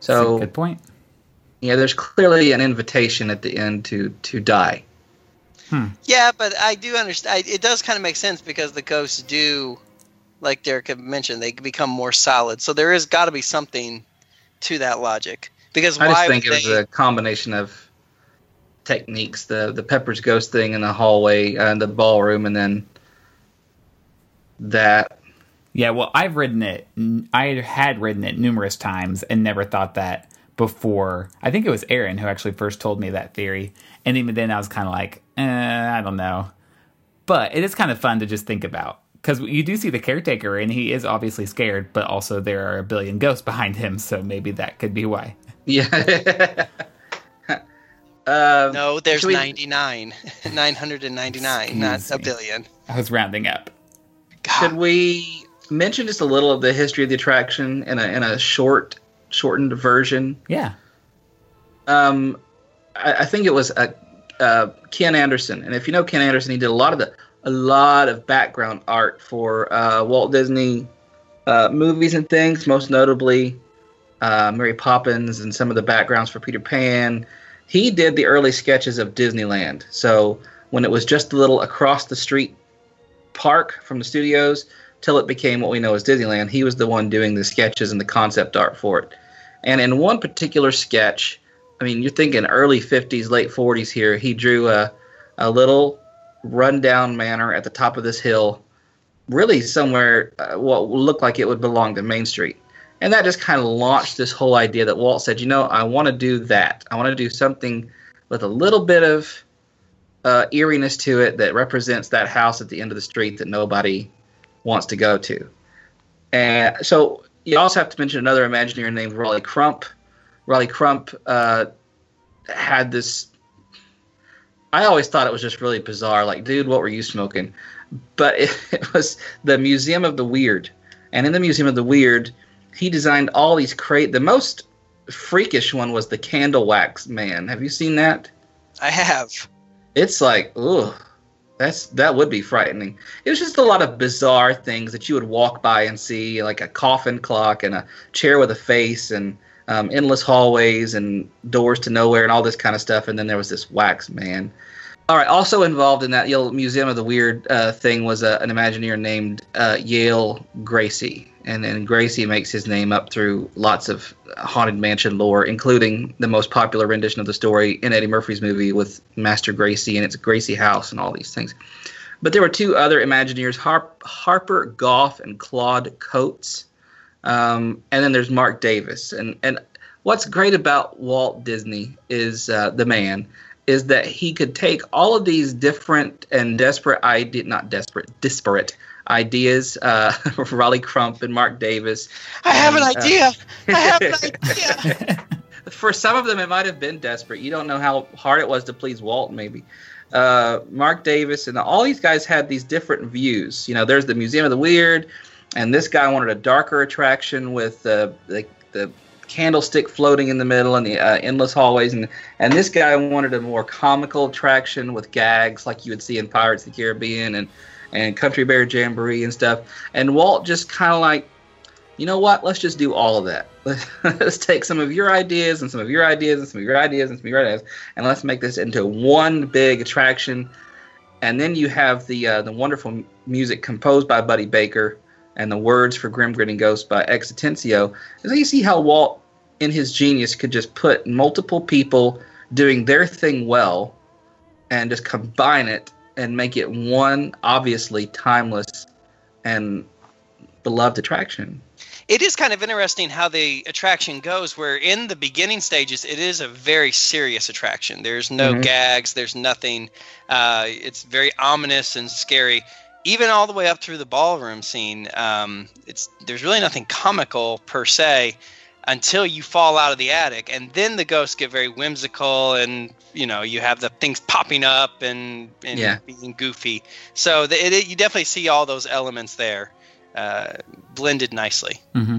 So good point. Yeah, there's clearly an invitation at the end to die. Hmm. Yeah, but I do understand. It does kind of make sense because the ghosts do, like Derek had mentioned, they become more solid. So there is got to be something to that logic. Because I just think it was a combination of techniques, the Pepper's Ghost thing in the hallway, in the ballroom, and then that. Yeah, well, I had ridden it numerous times and never thought that before. I think it was Aaron who actually first told me that theory. And even then I was kind of like, I don't know. But it is kind of fun to just think about. Because you do see the caretaker, and he is obviously scared, but also there are a billion ghosts behind him, so maybe that could be why. Yeah. No, there's 99. 999, not a billion. I was rounding up. God. Should we mention just a little of the history of the attraction in a shortened version? Yeah. I think it was Ken Anderson, and if you know Ken Anderson, he did a lot of background art for Walt Disney movies and things, most notably Mary Poppins and some of the backgrounds for Peter Pan. He did the early sketches of Disneyland. So when it was just a little across the street park from the studios till it became what we know as Disneyland, he was the one doing the sketches and the concept art for it. And in one particular sketch, I mean, you're thinking early 50s, late 40s here, he drew a little rundown manor at the top of this hill, really somewhere what looked like it would belong to Main Street. And that just kind of launched this whole idea that Walt said, you know, I want to do that. I want to do something with a little bit of eeriness to it that represents that house at the end of the street that nobody wants to go to. And so you also have to mention another Imagineer named Raleigh Crump. Raleigh Crump had this... I always thought it was just really bizarre. Like, dude, what were you smoking? But it was the Museum of the Weird. And in the Museum of the Weird, he designed all these crazy. The most freakish one was the Candle Wax Man. Have you seen that? I have. It's like, ooh, that would be frightening. It was just a lot of bizarre things that you would walk by and see, like a coffin clock and a chair with a face and endless hallways and doors to nowhere and all this kind of stuff. And then there was this wax man. All right. Also involved in that Yale Museum of the Weird thing was an Imagineer named Yale Gracie. And then Gracie makes his name up through lots of Haunted Mansion lore, including the most popular rendition of the story in Eddie Murphy's movie with Master Gracie and its Gracie house and all these things. But there were two other Imagineers, Harper Goff and Claude Coates. And then there's Mark Davis. And what's great about Walt Disney is the man is that he could take all of these different and disparate ideas, Raleigh Crump and Mark Davis. I have an idea. For some of them, it might have been desperate. You don't know how hard it was to please Walt, maybe. Mark Davis and all these guys had these different views. You know, there's the Museum of the Weird. And this guy wanted a darker attraction with the candlestick floating in the middle and the endless hallways. And this guy wanted a more comical attraction with gags like you would see in Pirates of the Caribbean and Country Bear Jamboree and stuff. And Walt just kind of like, you know what, let's just do all of that. Let's take some of your ideas and some of your ideas and some of your ideas and some of your ideas, and let's make this into one big attraction. And then you have the wonderful music composed by Buddy Baker and the words for Grim Grinning Ghosts by Exitensio. And so you see how Walt, in his genius, could just put multiple people doing their thing well and just combine it and make it one obviously timeless and beloved attraction. It is kind of interesting how the attraction goes, where in the beginning stages, it is a very serious attraction. There's no gags. There's nothing. It's very ominous and scary. Even all the way up through the ballroom scene, there's really nothing comical per se until you fall out of the attic, and then the ghosts get very whimsical, and you know you have the things popping up and being goofy. So you definitely see all those elements there blended nicely. Mm-hmm.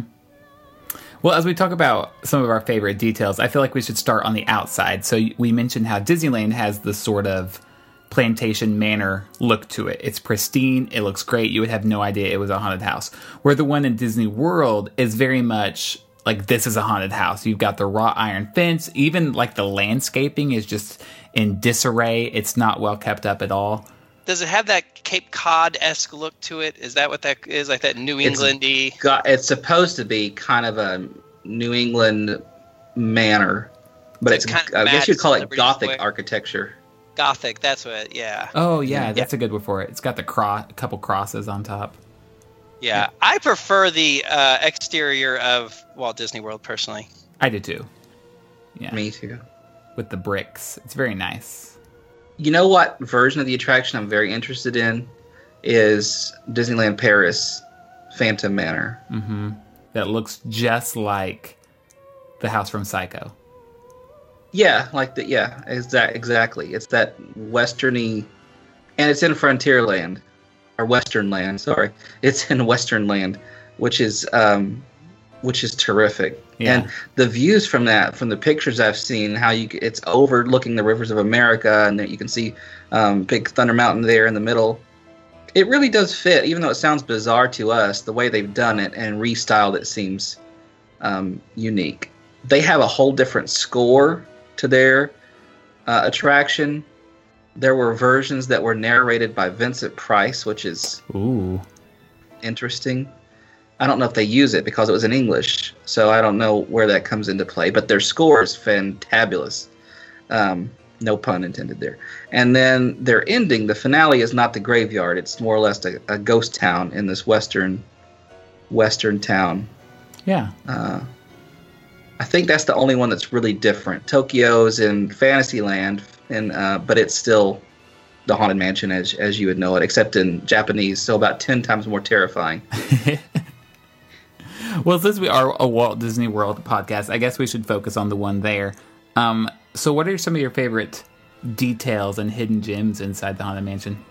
Well, as we talk about some of our favorite details, I feel like we should start on the outside. So we mentioned how Disneyland has this sort of plantation manor look to it. It's pristine. It looks great. You would have no idea it was a haunted house. Where the one in Disney World is very much like, this is a haunted house. You've got the wrought iron fence. Even like the landscaping is just in disarray. It's not well kept up at all. Does it have that Cape Cod-esque look to it? Is that what that is? Like that New England-y? It's supposed to be kind of a New England manor, but it's kind of I guess you'd call it Gothic architecture. Gothic, that's what, yeah. Oh, yeah, that's a good word for it. It's got the couple crosses on top. Yeah, I prefer the exterior of Walt Disney World, personally. I do, too. Yeah. Me, too. With the bricks. It's very nice. You know what version of the attraction I'm very interested in is Disneyland Paris Phantom Manor. Mm-hmm. That looks just like the house from Psycho. Yeah, exactly. It's that westerny, and it's in Frontierland or Western land. Sorry, it's in Western land, which is terrific. Yeah. And the views from that, from the pictures I've seen, it's overlooking the rivers of America, and you can see Big Thunder Mountain there in the middle. It really does fit, even though it sounds bizarre to us, the way they've done it and restyled it seems unique. They have a whole different score to their attraction. There were versions that were narrated by Vincent Price, which is interesting. I don't know if they use it because it was in English, so I don't know where that comes into play. But their score is fantabulous. No pun intended there. And then their ending, the finale, is not the graveyard. It's more or less a ghost town in this western town. Yeah. I think that's the only one that's really different. Tokyo's in Fantasyland, and but it's still the Haunted Mansion as you would know it, except in Japanese, so about 10 times more terrifying. Well, since we are a Walt Disney World podcast, I guess we should focus on the one there. So what are some of your favorite details and hidden gems inside the Haunted Mansion?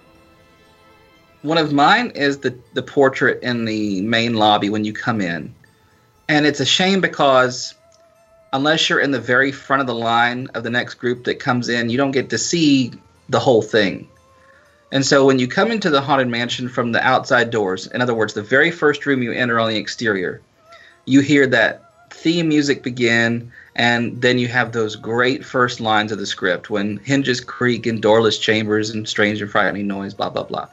One of mine is the portrait in the main lobby when you come in. And it's a shame because unless you're in the very front of the line of the next group that comes in, you don't get to see the whole thing. And so when you come into the Haunted Mansion from the outside doors, in other words, the very first room you enter on the exterior, you hear that theme music begin, and then you have those great first lines of the script when hinges creak in doorless chambers and strange and frightening noise, blah, blah, blah.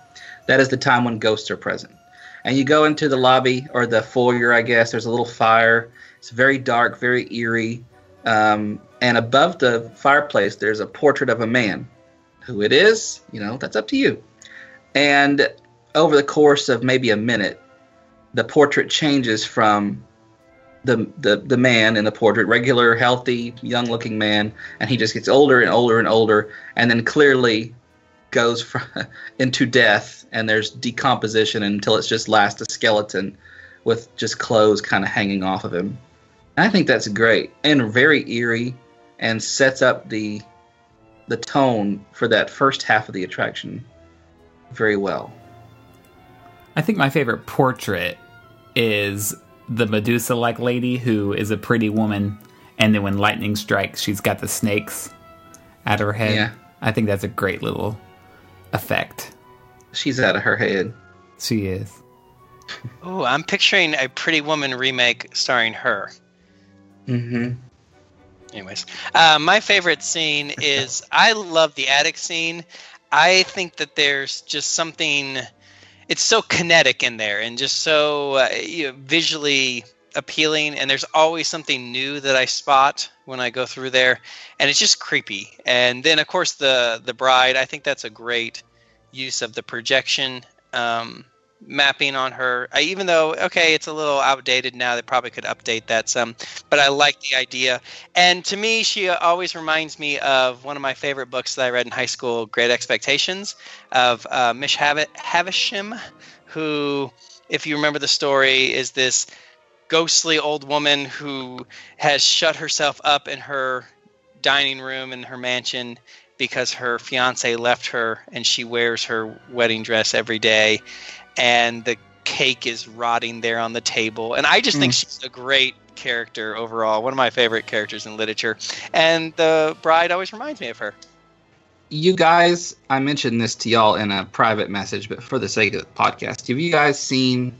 That is the time when ghosts are present. And you go into the lobby or the foyer, I guess. There's a little fire. It's very dark, very eerie. And above the fireplace, there's a portrait of a man. Who it is, that's up to you. And over the course of maybe a minute, the portrait changes from the man in the portrait, regular, healthy, young-looking man, and he just gets older and older and older, and then clearly goes into death, and there's decomposition until it's just last a skeleton with just clothes kind of hanging off of him. And I think that's great and very eerie and sets up the tone for that first half of the attraction very well. I think my favorite portrait is the Medusa-like lady who is a pretty woman, and then when lightning strikes, she's got the snakes out of her head. Yeah. I think that's a great little effect. She's out of her head. She is. Oh, I'm picturing a Pretty Woman remake starring her. Mm-hmm. Anyways, my favorite scene is, I love the attic scene. I think that there's just something, it's so kinetic in there and just so visually appealing. And there's always something new that I spot when I go through there. And it's just creepy. And then, of course, the bride, I think that's a great use of the projection mapping on her. Even though, okay, it's a little outdated now, they probably could update that some, but I like the idea. And to me, she always reminds me of one of my favorite books that I read in high school, Great Expectations, of Miss Havisham, who, if you remember the story, is this ghostly old woman who has shut herself up in her dining room in her mansion because her fiance left her, and she wears her wedding dress every day. And the cake is rotting there on the table. And I just think she's a great character overall, one of my favorite characters in literature. And the bride always reminds me of her. You guys, I mentioned this to y'all in a private message, but for the sake of the podcast, have you guys seen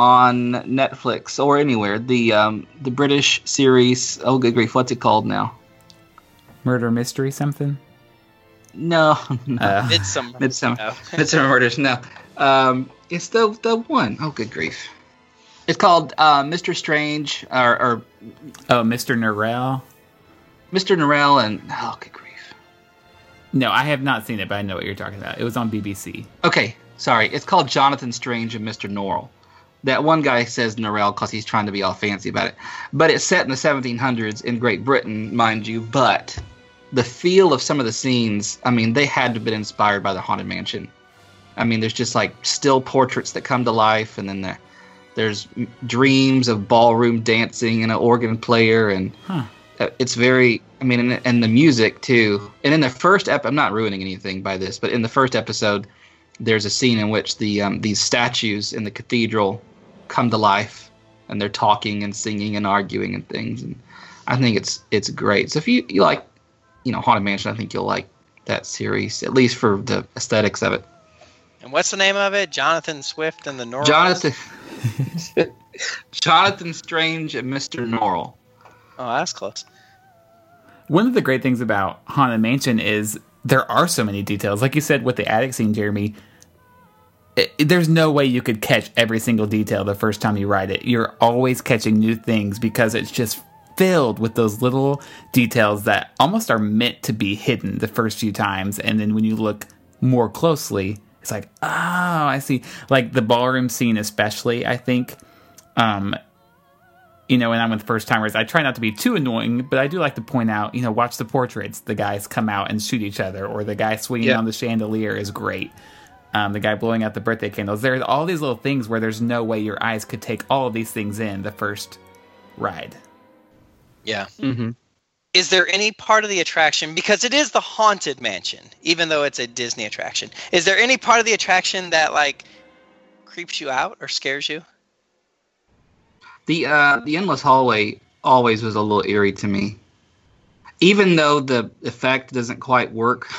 on Netflix or anywhere the British series, oh good grief, what's it called now? Murder Mystery something? No. Midsummer. No. Midsummer Murders, no. It's the one. Oh, good grief. It's called Mr. Strange or oh, Mr. Norrell. Mr. Norrell and oh, good grief. No, I have not seen it, but I know what you're talking about. It was on BBC. Okay, sorry. It's called Jonathan Strange and Mr. Norrell. That one guy says Norrell because he's trying to be all fancy about it. But it's set in the 1700s in Great Britain, mind you. But the feel of some of the scenes, I mean, they had to have been inspired by the Haunted Mansion. I mean, there's just like still portraits that come to life, and then there's dreams of ballroom dancing and an organ player, and it's very, I mean, and the music too. And in the first I'm not ruining anything by this, but in the first episode, there's a scene in which these statues in the cathedral come to life, and they're talking and singing and arguing and things. And I think it's great. So if you like, you know, Haunted Mansion, I think you'll like that series, at least for the aesthetics of it. And what's the name of it? Jonathan Swift and the Norrells? Jonathan Strange and Mr. Norrell. Oh, that's close. One of the great things about Haunted Mansion is there are so many details. Like you said with the attic scene, Jeremy, there's no way you could catch every single detail the first time you ride it. You're always catching new things because it's just filled with those little details that almost are meant to be hidden the first few times. And then when you look more closely, it's like, oh, I see. Like the ballroom scene especially, I think. You know, when I'm with first-timers, I try not to be too annoying, but I do like to point out, you know, watch the portraits. The guys come out and shoot each other, or the guy swinging on the chandelier is great. The guy blowing out the birthday candles. There's all these little things where there's no way your eyes could take all of these things in the first ride. Yeah. Mm-hmm. Is there any part of the attraction, because it is the Haunted Mansion, even though it's a Disney attraction, is there any part of the attraction that, like, creeps you out or scares you? The endless hallway always was a little eerie to me. Even though the effect doesn't quite work,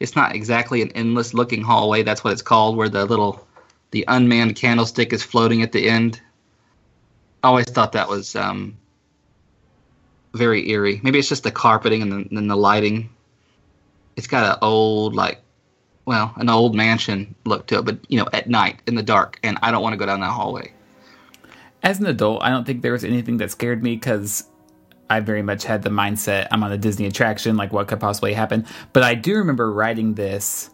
it's not exactly an endless-looking hallway. That's what it's called, where the unmanned candlestick is floating at the end. I always thought that was very eerie. Maybe it's just the carpeting and the lighting. It's got an old mansion look to it, but you know, at night in the dark, and I don't want to go down that hallway. As an adult, I don't think there was anything that scared me because I very much had the mindset I'm on a Disney attraction, like what could possibly happen. But I do remember riding this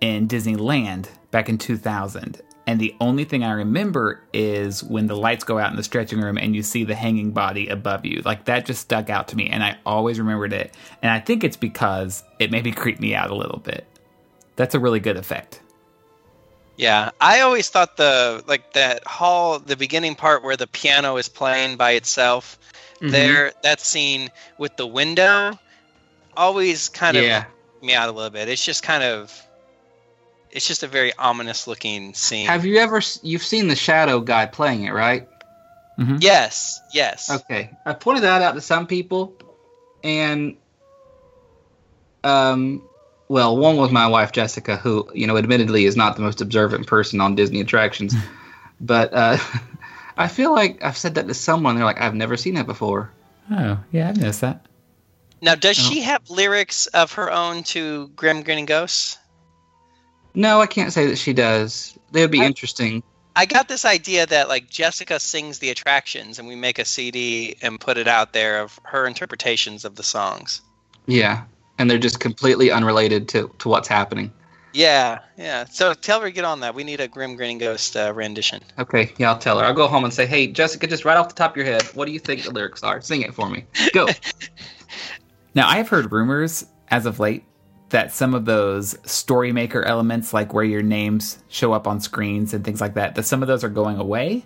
in Disneyland back in 2000. And the only thing I remember is when the lights go out in the stretching room and you see the hanging body above you. Like, that just stuck out to me, and I always remembered it. And I think it's because it maybe creeped me out a little bit. That's a really good effect. Yeah, I always thought the beginning part where the piano is playing by itself, that scene with the window always kind of freaked me out a little bit. It's just a very ominous looking scene. Have you ever, you've seen the shadow guy playing it, right? Mm-hmm. Yes. Okay, I pointed that out to some people, and well, one was my wife, Jessica, who, you know, admittedly is not the most observant person on Disney attractions. But I feel like I've said that to someone. They're like, I've never seen that before. Oh, yeah, I've noticed that. Now, does she have lyrics of her own to Grim Grinning Ghosts? No, I can't say that she does. They would be interesting. I got this idea that, like, Jessica sings the attractions, and we make a CD and put it out there of her interpretations of the songs. Yeah. And they're just completely unrelated to what's happening. Yeah. So tell her to get on that. We need a Grim Grinning Ghost rendition. Okay, yeah, I'll tell her. I'll go home and say, hey, Jessica, just right off the top of your head, what do you think the lyrics are? Sing it for me. Go. Now, I have heard rumors as of late that some of those story maker elements, like where your names show up on screens and things like that some of those are going away.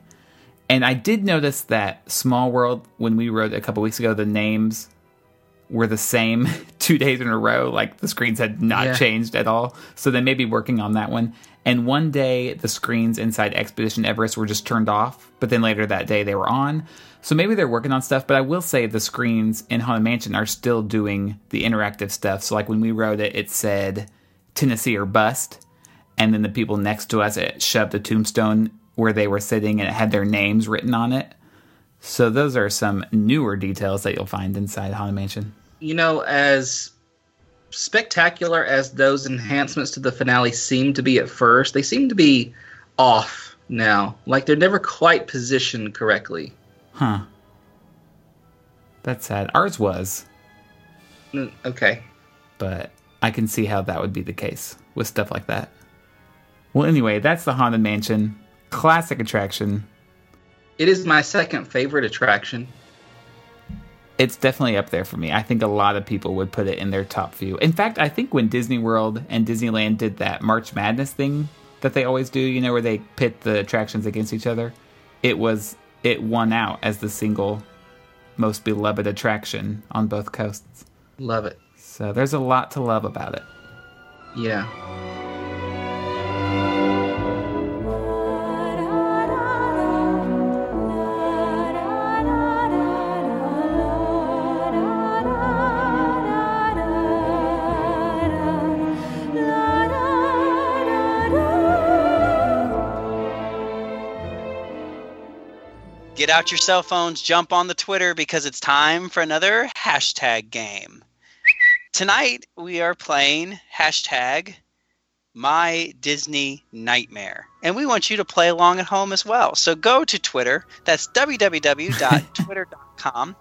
And I did notice that Small World, when we rode a couple weeks ago, the names were the same 2 days in a row. Like, the screens had not changed at all. So they may be working on that one. And one day, the screens inside Expedition Everest were just turned off. But then later that day, they were on. So maybe they're working on stuff. But I will say the screens in Haunted Mansion are still doing the interactive stuff. So, like, when we wrote it, it said Tennessee or Bust. And then the people next to us, it shoved the tombstone where they were sitting. And it had their names written on it. So those are some newer details that you'll find inside Haunted Mansion. You know, as spectacular as those enhancements to the finale seem to be at first, they seem to be off now. Like, they're never quite positioned correctly. Huh. That's sad. Ours was. Okay. But I can see how that would be the case with stuff like that. Well, anyway, that's the Haunted Mansion. Classic attraction. It is my second favorite attraction. It's definitely up there for me. I think a lot of people would put it in their top few. In fact, I think when Disney World and Disneyland did that March Madness thing that they always do, you know, where they pit the attractions against each other, it won out as the single most beloved attraction on both coasts. Love it. So there's a lot to love about it. Yeah. Get out your cell phones, jump on the Twitter, because it's time for another hashtag game. Tonight, we are playing hashtag My Disney Nightmare. And we want you to play along at home as well. So go to Twitter. That's www.twitter.com.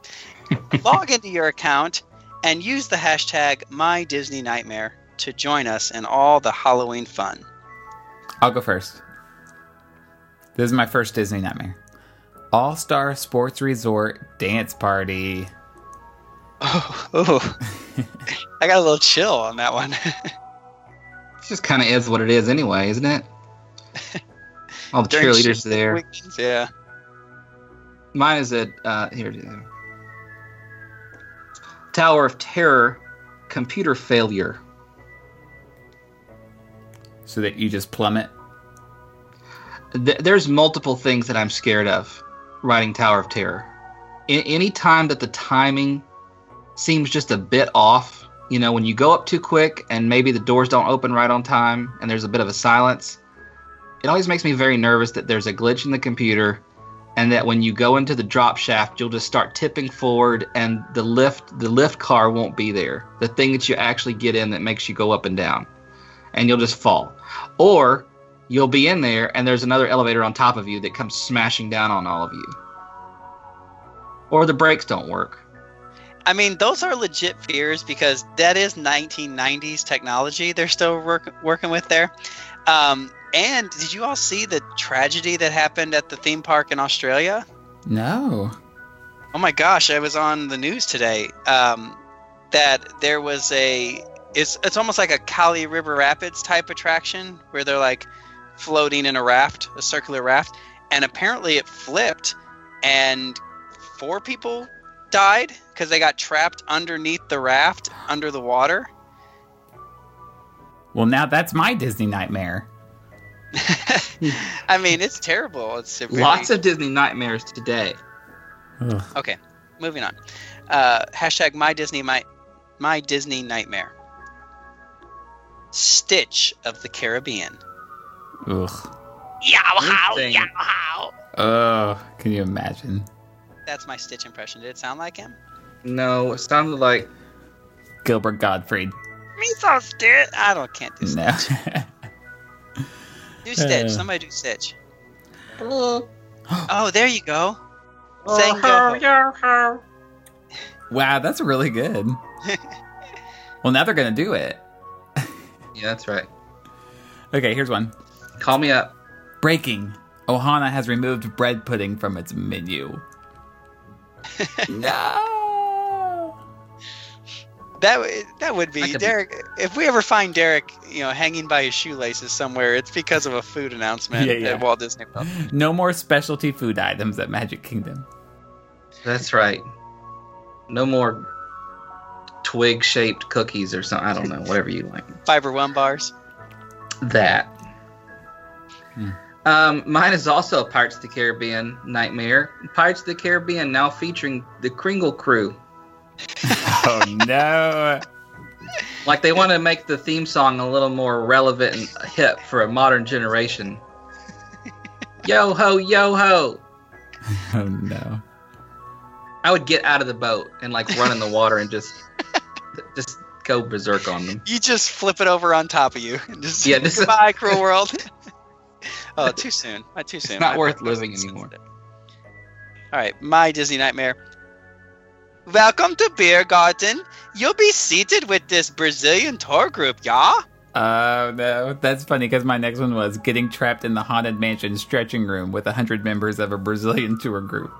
Log into your account and use the hashtag My Disney Nightmare to join us in all the Halloween fun. I'll go first. This is my first Disney Nightmare. All-Star Sports Resort Dance Party. Oh. I got a little chill on that one. It just kind of is what it is anyway, isn't it? All the cheerleaders there. Weekends, yeah. Mine is at... Here. Tower of Terror Computer Failure. So that you just plummet? There's multiple things that I'm scared of. Riding Tower of Terror. Any time that the timing seems just a bit off, you know, when you go up too quick and maybe the doors don't open right on time and there's a bit of a silence, it always makes me very nervous that there's a glitch in the computer and that when you go into the drop shaft, you'll just start tipping forward and the lift car won't be there. The thing that you actually get in that makes you go up and down. And you'll just fall. Or... you'll be in there, and there's another elevator on top of you that comes smashing down on all of you. Or the brakes don't work. I mean, those are legit fears because that is 1990s technology they're still working with there. And did you all see the tragedy that happened at the theme park in Australia? No. Oh my gosh, I was on the news today that there was a... It's almost like a Kali River Rapids type attraction where they're like... floating in a raft, a circular raft, and apparently it flipped and 4 people died because they got trapped underneath the raft, under the water. Well, now that's my Disney nightmare. I mean, it's terrible. It's really... lots of Disney nightmares today. Ugh. Okay, moving on. Hashtag my Disney nightmare. Stitch of the Caribbean. Ugh. Yow-how. Oh, can you imagine? That's my Stitch impression. Did it sound like him? No, it sounded like Gilbert Gottfried. Me so Stitch. I can't do Stitch. No. Do Stitch. Somebody do Stitch. Oh, there you go. Saying go. Wow, that's really good. Well, now they're going to do it. Yeah, that's right. Okay, here's one. Call me up. Breaking. Ohana has removed bread pudding from its menu. No. That would be Derek. If we ever find Derek, you know, hanging by his shoelaces somewhere, it's because of a food announcement at Walt Disney World. No more specialty food items at Magic Kingdom. That's right. No more twig-shaped cookies or something. I don't know. Whatever you like. Fiber One bars. That. Hmm. Mine is also Pirates of the Caribbean Nightmare. Pirates of the Caribbean now featuring the Kringle Crew. Oh, no. Like, they want to make the theme song a little more relevant and hip for a modern generation. Yo ho, yo ho. Oh, no. I would get out of the boat and, like, run in the water and just go berserk on them. You just flip it over on top of you. And just, yeah, just goodbye, cruel world. Oh, too soon. Not too soon. It's not worth living anymore. All right, my Disney nightmare. Welcome to Beer Garden. You'll be seated with this Brazilian tour group, y'all. No, that's funny because my next one was getting trapped in the Haunted Mansion stretching room with 100 members of a Brazilian tour group.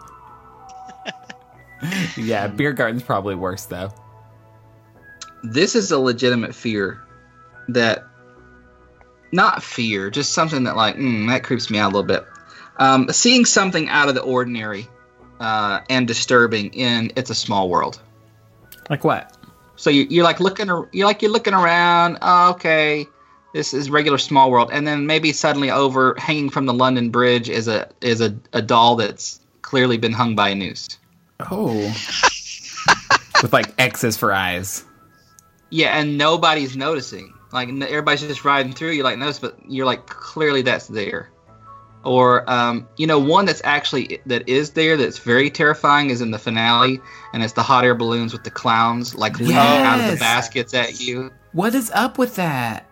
Yeah, Beer Garden's probably worse though. This is a legitimate fear that. Not fear, just something that like, that creeps me out a little bit. Seeing something out of the ordinary and disturbing in It's a Small World. Like what? So you're looking around. Oh, okay, this is regular Small World, and then maybe suddenly over hanging from the London Bridge is a doll that's clearly been hung by a noose. Oh, with like X's for eyes. Yeah, and nobody's noticing. Like, everybody's just riding through. You're like, notice, but you're like, clearly that's there. Or, one that's actually, that is there, that's very terrifying is in the finale. And it's the hot air balloons with the clowns, like, leaning out of the baskets at you. What is up with that?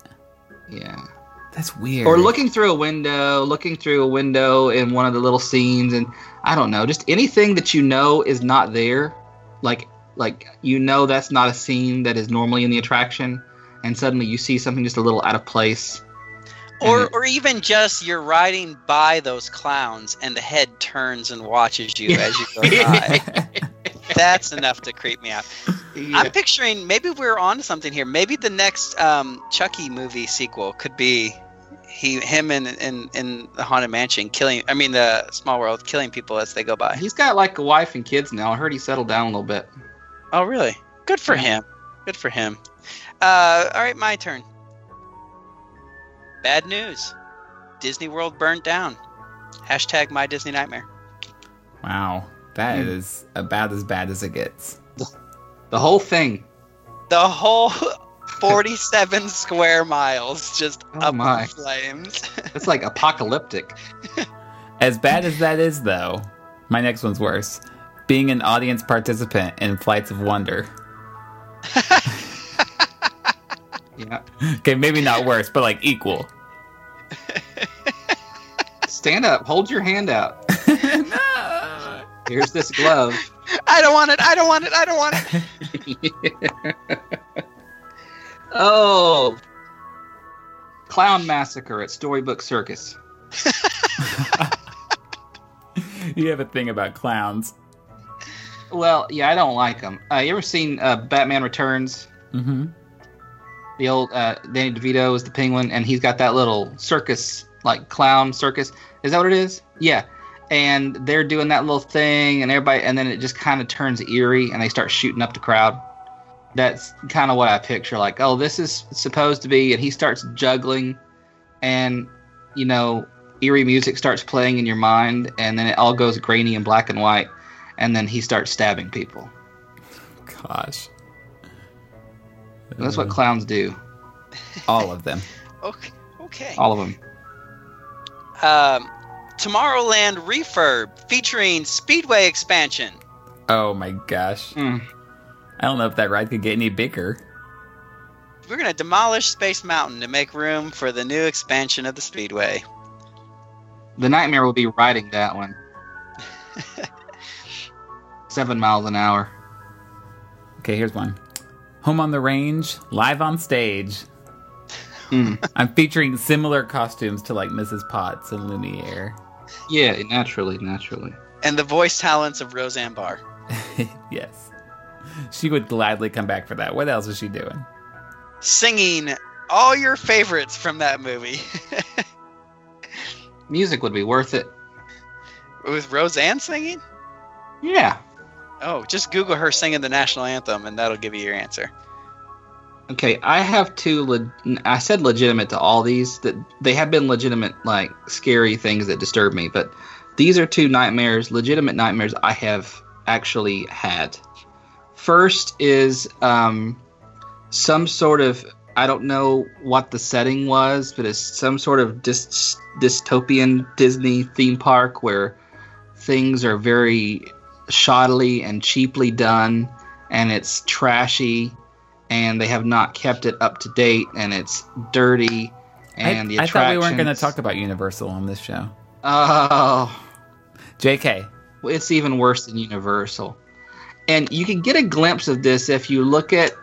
Yeah. That's weird. Or looking through a window in one of the little scenes. And I don't know, just anything that you know is not there. Like that's not a scene that is normally in the attraction. And suddenly you see something just a little out of place. Or even just you're riding by those clowns and the head turns and watches you as you go by. That's enough to creep me out. Yeah. I'm picturing maybe we're on something here. Maybe the next Chucky movie sequel could be him in the Haunted Mansion the Small World killing people as they go by. He's got like a wife and kids now. I heard he settled down a little bit. Oh, really? Good for him. Good for him. All right, my turn. Bad news. Disney World burned down. # my Disney nightmare. Wow. That is about as bad as it gets. The whole thing. The whole 47 square miles just up in flames. It's like apocalyptic. As bad as that is, though, my next one's worse. Being an audience participant in Flights of Wonder. Yeah. Okay, maybe not worse, but like equal. Stand up. Hold your hand out. No. Here's this glove. I don't want it. I don't want it. I don't want it. Yeah. Oh. Clown Massacre at Storybook Circus. You have a thing about clowns. Well, yeah, I don't like them. You ever seen Batman Returns? Mm-hmm. The old Danny DeVito is the penguin, and he's got that little circus, like clown circus. Is that what it is? Yeah. And they're doing that little thing, and everybody, and then it just kind of turns eerie, and they start shooting up the crowd. That's kind of what I picture. Like, oh, this is supposed to be, and he starts juggling, and eerie music starts playing in your mind, and then it all goes grainy and black and white, and then he starts stabbing people. Gosh. That's what clowns do. All of them. Okay. All of them. Tomorrowland refurb featuring Speedway expansion. Oh my gosh. I don't know if that ride could get any bigger. We're going to demolish Space Mountain to make room for the new expansion of the Speedway. The nightmare will be riding that one. 7 miles an hour. Okay, here's one. Home on the Range, live on stage. I'm featuring similar costumes to like Mrs. Potts and Lumiere. Yeah, naturally. And the voice talents of Roseanne Barr. Yes. She would gladly come back for that. What else was she doing? Singing all your favorites from that movie. Music would be worth it. With Roseanne singing? Yeah. Oh, just Google her singing the national anthem, and that'll give you your answer. Okay, I have two. I said legitimate to all these. That they have been legitimate, like scary things that disturb me. But these are two nightmares, legitimate nightmares I have actually had. First is some sort of, I don't know what the setting was, but it's some sort of dystopian Disney theme park where things are very shoddily and cheaply done, and it's trashy, and they have not kept it up to date, and it's dirty, and the attractions. I thought we weren't going to talk about Universal on this show. Oh. JK. It's even worse than Universal. And you can get a glimpse of this if you look at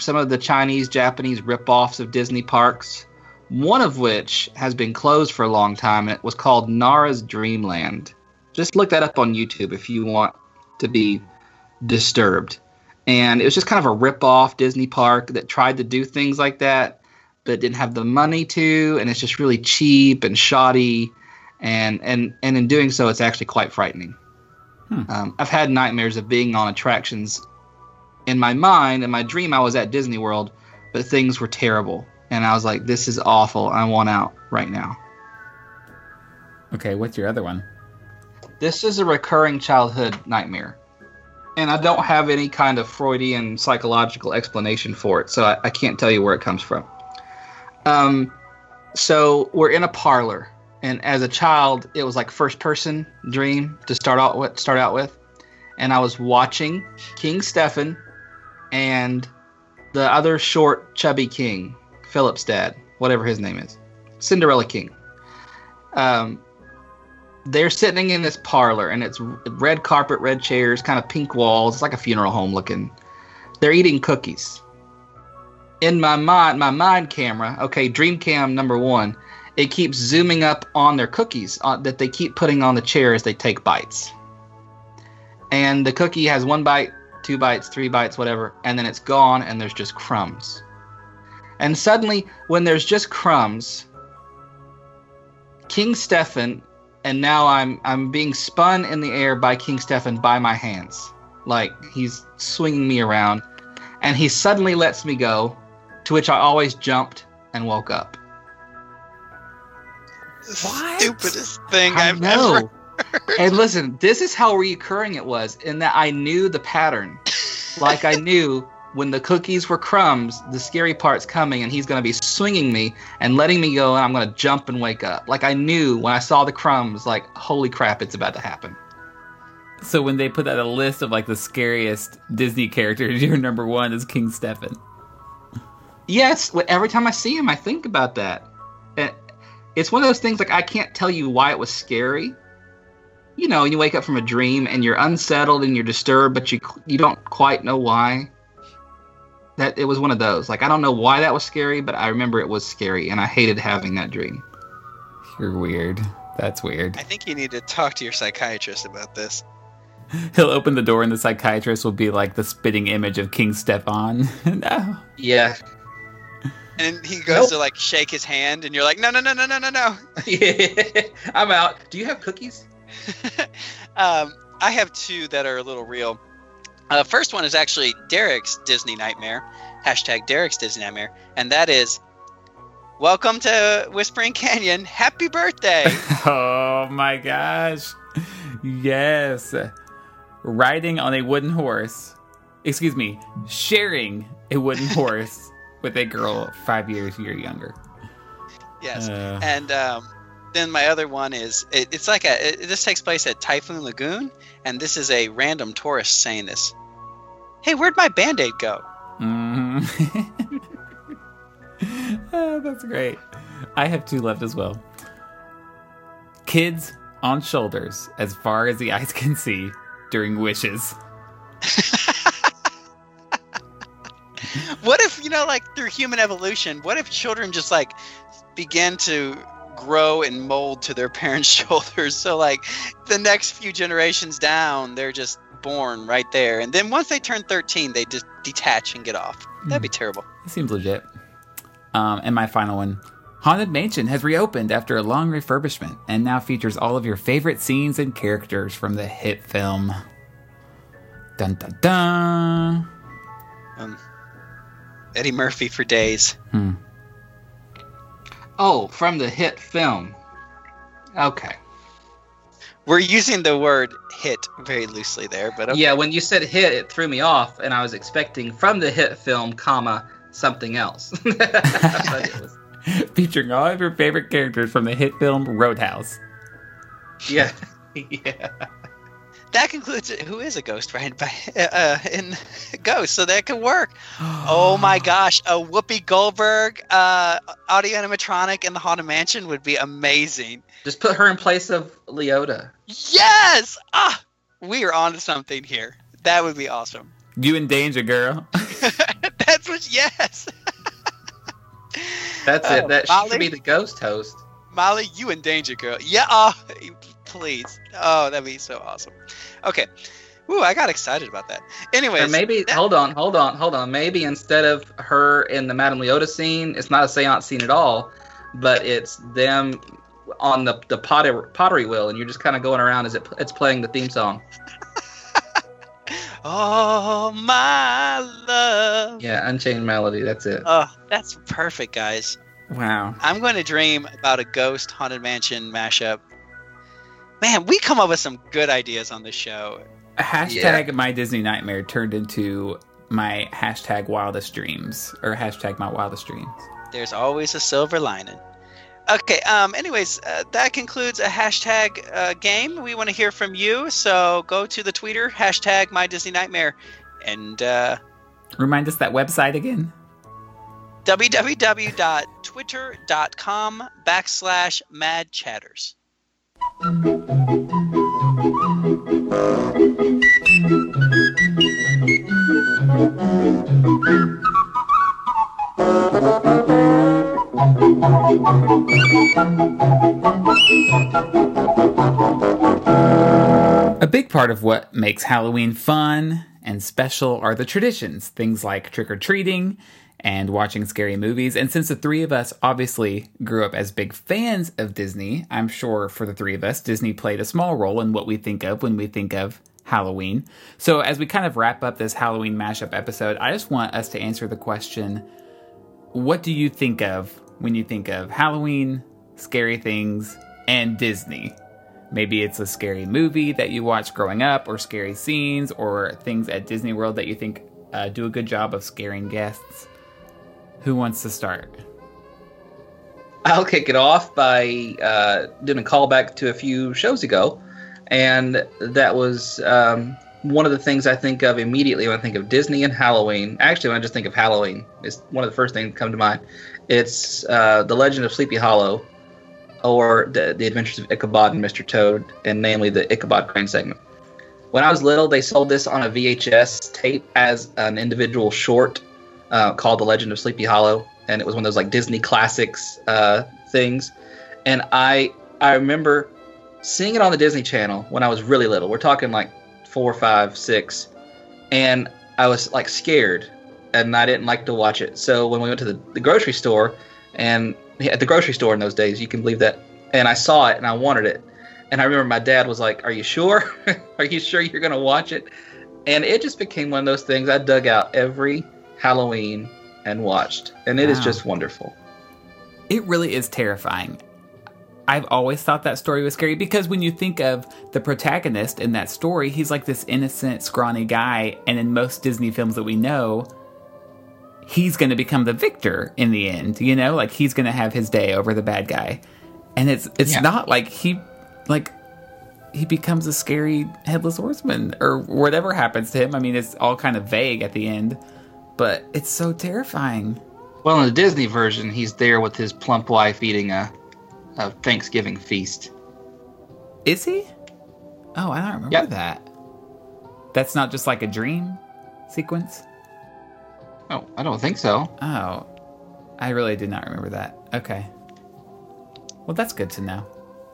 some of the Chinese, Japanese ripoffs of Disney parks, one of which has been closed for a long time, and it was called Nara's Dreamland. Just look that up on YouTube if you want to be disturbed. And it was just kind of a ripoff Disney park that tried to do things like that, but didn't have the money to, and it's just really cheap and shoddy. And in doing so, it's actually quite frightening. I've had nightmares of being on attractions. In my mind, in my dream, I was at Disney World, but things were terrible. And I was like, this is awful. I want out right now. Okay, what's your other one? This is a recurring childhood nightmare. And I don't have any kind of Freudian psychological explanation for it, so I can't tell you where it comes from. So we're in a parlor. And as a child, it was like first-person dream to start out with. And I was watching King Stefan and the other short, chubby king, Philip's dad, whatever his name is, Cinderella King. They're sitting in this parlor, and it's red carpet, red chairs, kind of pink walls. It's like a funeral home looking. They're eating cookies. In my mind camera, okay, dream cam number one, it keeps zooming up on their cookies that they keep putting on the chair as they take bites. And the cookie has one bite, two bites, three bites, whatever, and then it's gone and there's just crumbs. And suddenly, when there's just crumbs, King Stefan, and now I'm being spun in the air by King Stefan by my hands. Like, he's swinging me around. And he suddenly lets me go, to which I always jumped and woke up. What? Stupidest thing I've ever heard. And listen, this is how recurring it was, in that I knew the pattern. Like, I knew when the cookies were crumbs, the scary part's coming, and he's going to be swinging me and letting me go, and I'm going to jump and wake up. Like, I knew when I saw the crumbs, like, holy crap, it's about to happen. So when they put out a list of, like, the scariest Disney characters, your number one is King Stefan. Yes, every time I see him, I think about that. And it's one of those things, like, I can't tell you why it was scary. You know, you wake up from a dream, and you're unsettled, and you're disturbed, but you don't quite know why. That it was one of those. Like, I don't know why that was scary, but I remember it was scary, and I hated having that dream. You're weird. That's weird. I think you need to talk to your psychiatrist about this. He'll open the door, and the psychiatrist will be, like, the spitting image of King Stefan. No. Yeah. And he goes to, like, shake his hand, and you're like, no. I'm out. Do you have cookies? I have two that are a little real. First one is actually Derek's Disney Nightmare, hashtag Derek's Disney Nightmare, and that is, welcome to Whispering Canyon. Happy birthday. Oh, my gosh. Yes. Riding on a wooden horse. Excuse me. Sharing a wooden horse. With a girl 5 years you're younger. Yes. And then my other one is, it's like this takes place at Typhoon Lagoon, and this is a random tourist saying this. Hey, where'd my Band-Aid go? Oh, that's great. I have two left as well. Kids on shoulders as far as the eyes can see during wishes. What if, you know, like, through human evolution, what if children just, like, began to grow and mold to their parents' shoulders? So, like, the next few generations down, they're just born right there. And then once they turn 13, they just detach and get off. That'd be terrible. It seems legit. And my final one. Haunted Mansion has reopened after a long refurbishment and now features all of your favorite scenes and characters from the hit film. Dun, dun, dun. Eddie Murphy for days. Oh, from the hit film. Okay. We're using the word hit very loosely there, but okay. Yeah, when you said hit, it threw me off, and I was expecting from the hit film, comma, something else. Featuring all of your favorite characters from the hit film Roadhouse. Yeah. Yeah. That concludes it. Who is a ghost, right? In Ghost, so that could work. Oh my gosh, a Whoopi Goldberg audio animatronic in the Haunted Mansion would be amazing. Just put her in place of Leota. Yes! Ah, we are on to something here. That would be awesome. You in danger, girl. That's what, yes. That's it. That Molly, should be the ghost host. Molly, you in danger, girl. Yeah, please. Oh, that'd be so awesome. Okay. Ooh, I got excited about that. Anyways. Or maybe, hold on. Maybe instead of her in the Madame Leota scene, it's not a seance scene at all, but it's them on the pottery wheel, and you're just kind of going around as it's playing the theme song. Oh, my love. Yeah, Unchained Melody, that's it. Oh, that's perfect, guys. Wow. I'm going to dream about a ghost Haunted Mansion mashup. Man, we come up with some good ideas on the show. Hashtag my Disney nightmare turned into my hashtag wildest dreams, or hashtag my wildest dreams. There's always a silver lining. Okay, anyways, that concludes a hashtag game. We want to hear from you, so go to the Twitter, hashtag my Disney nightmare, and remind us that website again. www.twitter.com/madchatters. A big part of what makes Halloween fun and special are the traditions, things like trick-or-treating and watching scary movies. And since the three of us obviously grew up as big fans of Disney, I'm sure for the three of us, Disney played a small role in what we think of when we think of Halloween. So as we kind of wrap up this Halloween mashup episode, I just want us to answer the question, what do you think of when you think of Halloween, scary things, and Disney? Maybe it's a scary movie that you watched growing up, or scary scenes, or things at Disney World that you think do a good job of scaring guests. Who wants to start? I'll kick it off by doing a callback to a few shows ago. And that was one of the things I think of immediately when I think of Disney and Halloween. Actually, when I just think of Halloween, it's one of the first things that come to mind. It's The Legend of Sleepy Hollow, or the Adventures of Ichabod and Mr. Toad, and namely the Ichabod Crane segment. When I was little, they sold this on a VHS tape as an individual short called The Legend of Sleepy Hollow, and it was one of those like Disney classics things. And I remember seeing it on the Disney Channel when I was really little. We're talking like 4, 5, 6, and I was like scared, and I didn't like to watch it. So when we went to the grocery store, and at the grocery store in those days, you can believe that, and I saw it and I wanted it. And I remember my dad was like, "Are you sure? Are you sure you're going to watch it?" And it just became one of those things I dug out every Halloween and watched. And it is just wonderful. It really is terrifying. I've always thought that story was scary because when you think of the protagonist in that story, he's like this innocent, scrawny guy. And in most Disney films that we know, he's going to become the victor in the end. You know, like he's going to have his day over the bad guy. And it's not like he becomes a scary headless horseman or whatever happens to him. I mean, it's all kind of vague at the end. But it's so terrifying. Well, in the Disney version, he's there with his plump wife eating a Thanksgiving feast. Is he? Oh, I don't remember that. That's not just like a dream sequence? Oh, I don't think so. Oh, I really did not remember that. Okay. Well, that's good to know.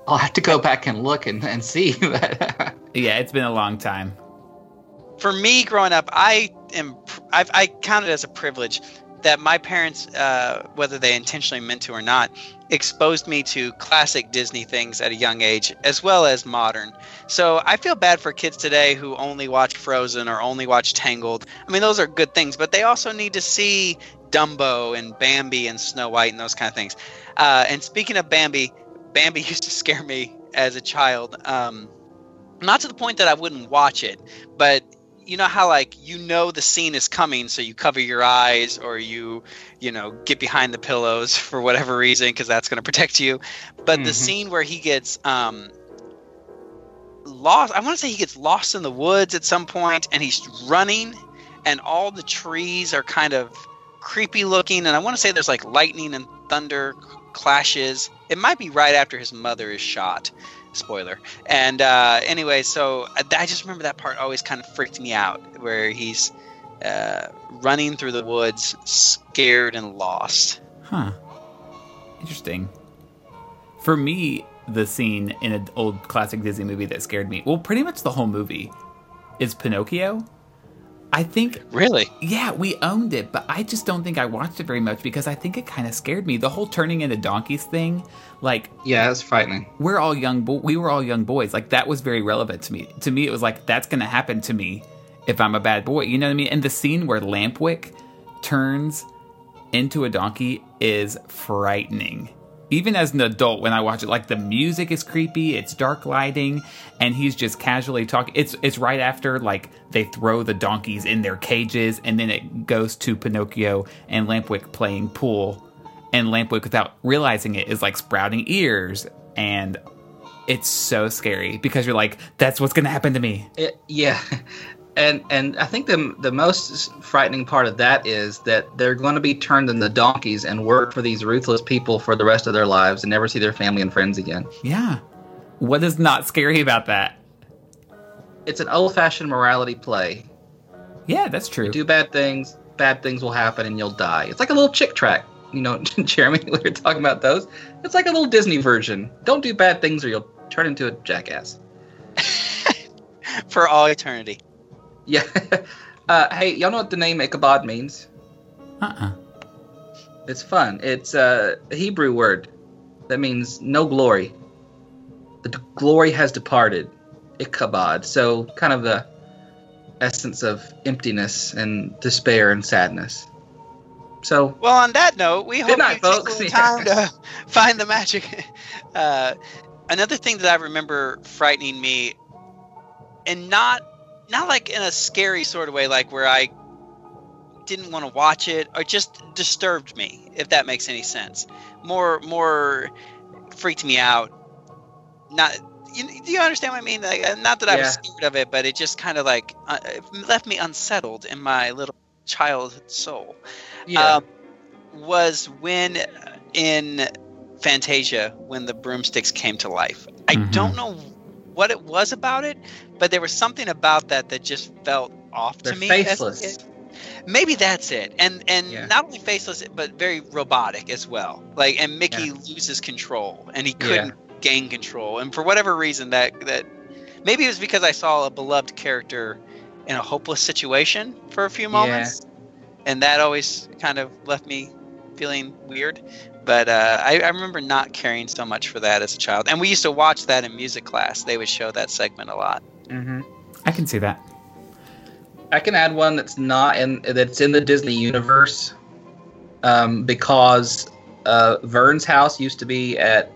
I'll have to go back and look and see. Yeah, it's been a long time. For me, growing up, I counted as a privilege that my parents, whether they intentionally meant to or not, exposed me to classic Disney things at a young age, as well as modern. So I feel bad for kids today who only watch Frozen or only watch Tangled. I mean, those are good things, but they also need to see Dumbo and Bambi and Snow White and those kind of things. And speaking of Bambi, Bambi used to scare me as a child. Not to the point that I wouldn't watch it, but you know how, like, you know the scene is coming, so you cover your eyes or you get behind the pillows for whatever reason because that's going to protect you. But the scene where he gets lost, I want to say he gets lost in the woods at some point, and he's running, and all the trees are kind of creepy looking, and I want to say there's like lightning and thunder clashes. It might be right after his mother is shot. Spoiler. And anyway, so I just remember that part always kind of freaked me out, where he's running through the woods, scared and lost. Huh. Interesting. For me, the scene in an old classic Disney movie that scared me, well, pretty much the whole movie, is Pinocchio. I think... Really? Yeah, we owned it, but I just don't think I watched it very much because I think it kind of scared me. The whole turning into donkeys thing, like... Yeah, that's frightening. We were all young boys. Like, that was very relevant to me. To me, it was like, that's going to happen to me if I'm a bad boy. You know what I mean? And the scene where Lampwick turns into a donkey is frightening. Even as an adult, when I watch it, like, the music is creepy, it's dark lighting, and he's just casually talking. It's right after, like, they throw the donkeys in their cages, and then it goes to Pinocchio and Lampwick playing pool. And Lampwick, without realizing it, is, like, sprouting ears. And it's so scary, because you're like, that's what's going to happen to me. Yeah. And I think the most frightening part of that is that they're going to be turned into donkeys and work for these ruthless people for the rest of their lives and never see their family and friends again. Yeah. What is not scary about that? It's an old-fashioned morality play. Yeah, that's true. You do bad things will happen, and you'll die. It's like a little Chick Track. You know, Jeremy, we were talking about those. It's like a little Disney version. Don't do bad things or you'll turn into a jackass. For all eternity. Yeah. Hey, y'all know what the name Ichabod means? Uh-uh. It's fun. It's a Hebrew word that means no glory. The glory has departed. Ichabod. So kind of the essence of emptiness and despair and sadness. So, well, on that note, we hope you folks took time to find the magic. Another thing that I remember frightening me, and not like in a scary sort of way, like where I didn't want to watch it, or just disturbed me, if that makes any sense. More freaked me out. Not, do you understand what I mean? Like, not that I was scared of it, but it just kind of like left me unsettled in my little child soul. Yeah. Was when in Fantasia, when the broomsticks came to life. I don't know what it was about it, but there was something about that just felt off to me. Faceless. Maybe that's it. And not only faceless, but very robotic as well. Like, and Mickey loses control, and he couldn't gain control. And for whatever reason, that maybe it was because I saw a beloved character in a hopeless situation for a few moments. And that always kind of left me feeling weird. But I remember not caring so much for that as a child. And we used to watch that in music class. They would show that segment a lot. Mm-hmm. I can see that. I can add one that's in the Disney universe, because Vern's house used to be at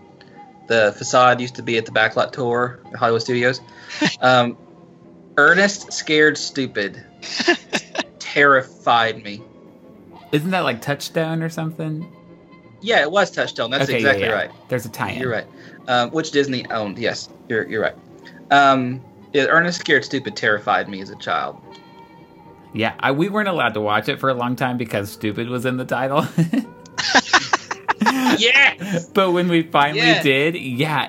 the Backlot Tour at Hollywood Studios. Ernest Scared Stupid terrified me. Isn't that like Touchstone or something? Yeah, it was Touchstone. That's exactly right. There's a tie-in. You're right. Which Disney owned? Yes, you're right. Ernest Scared Stupid terrified me as a child. Yeah, we weren't allowed to watch it for a long time because "stupid" was in the title. Yes. But when we finally did,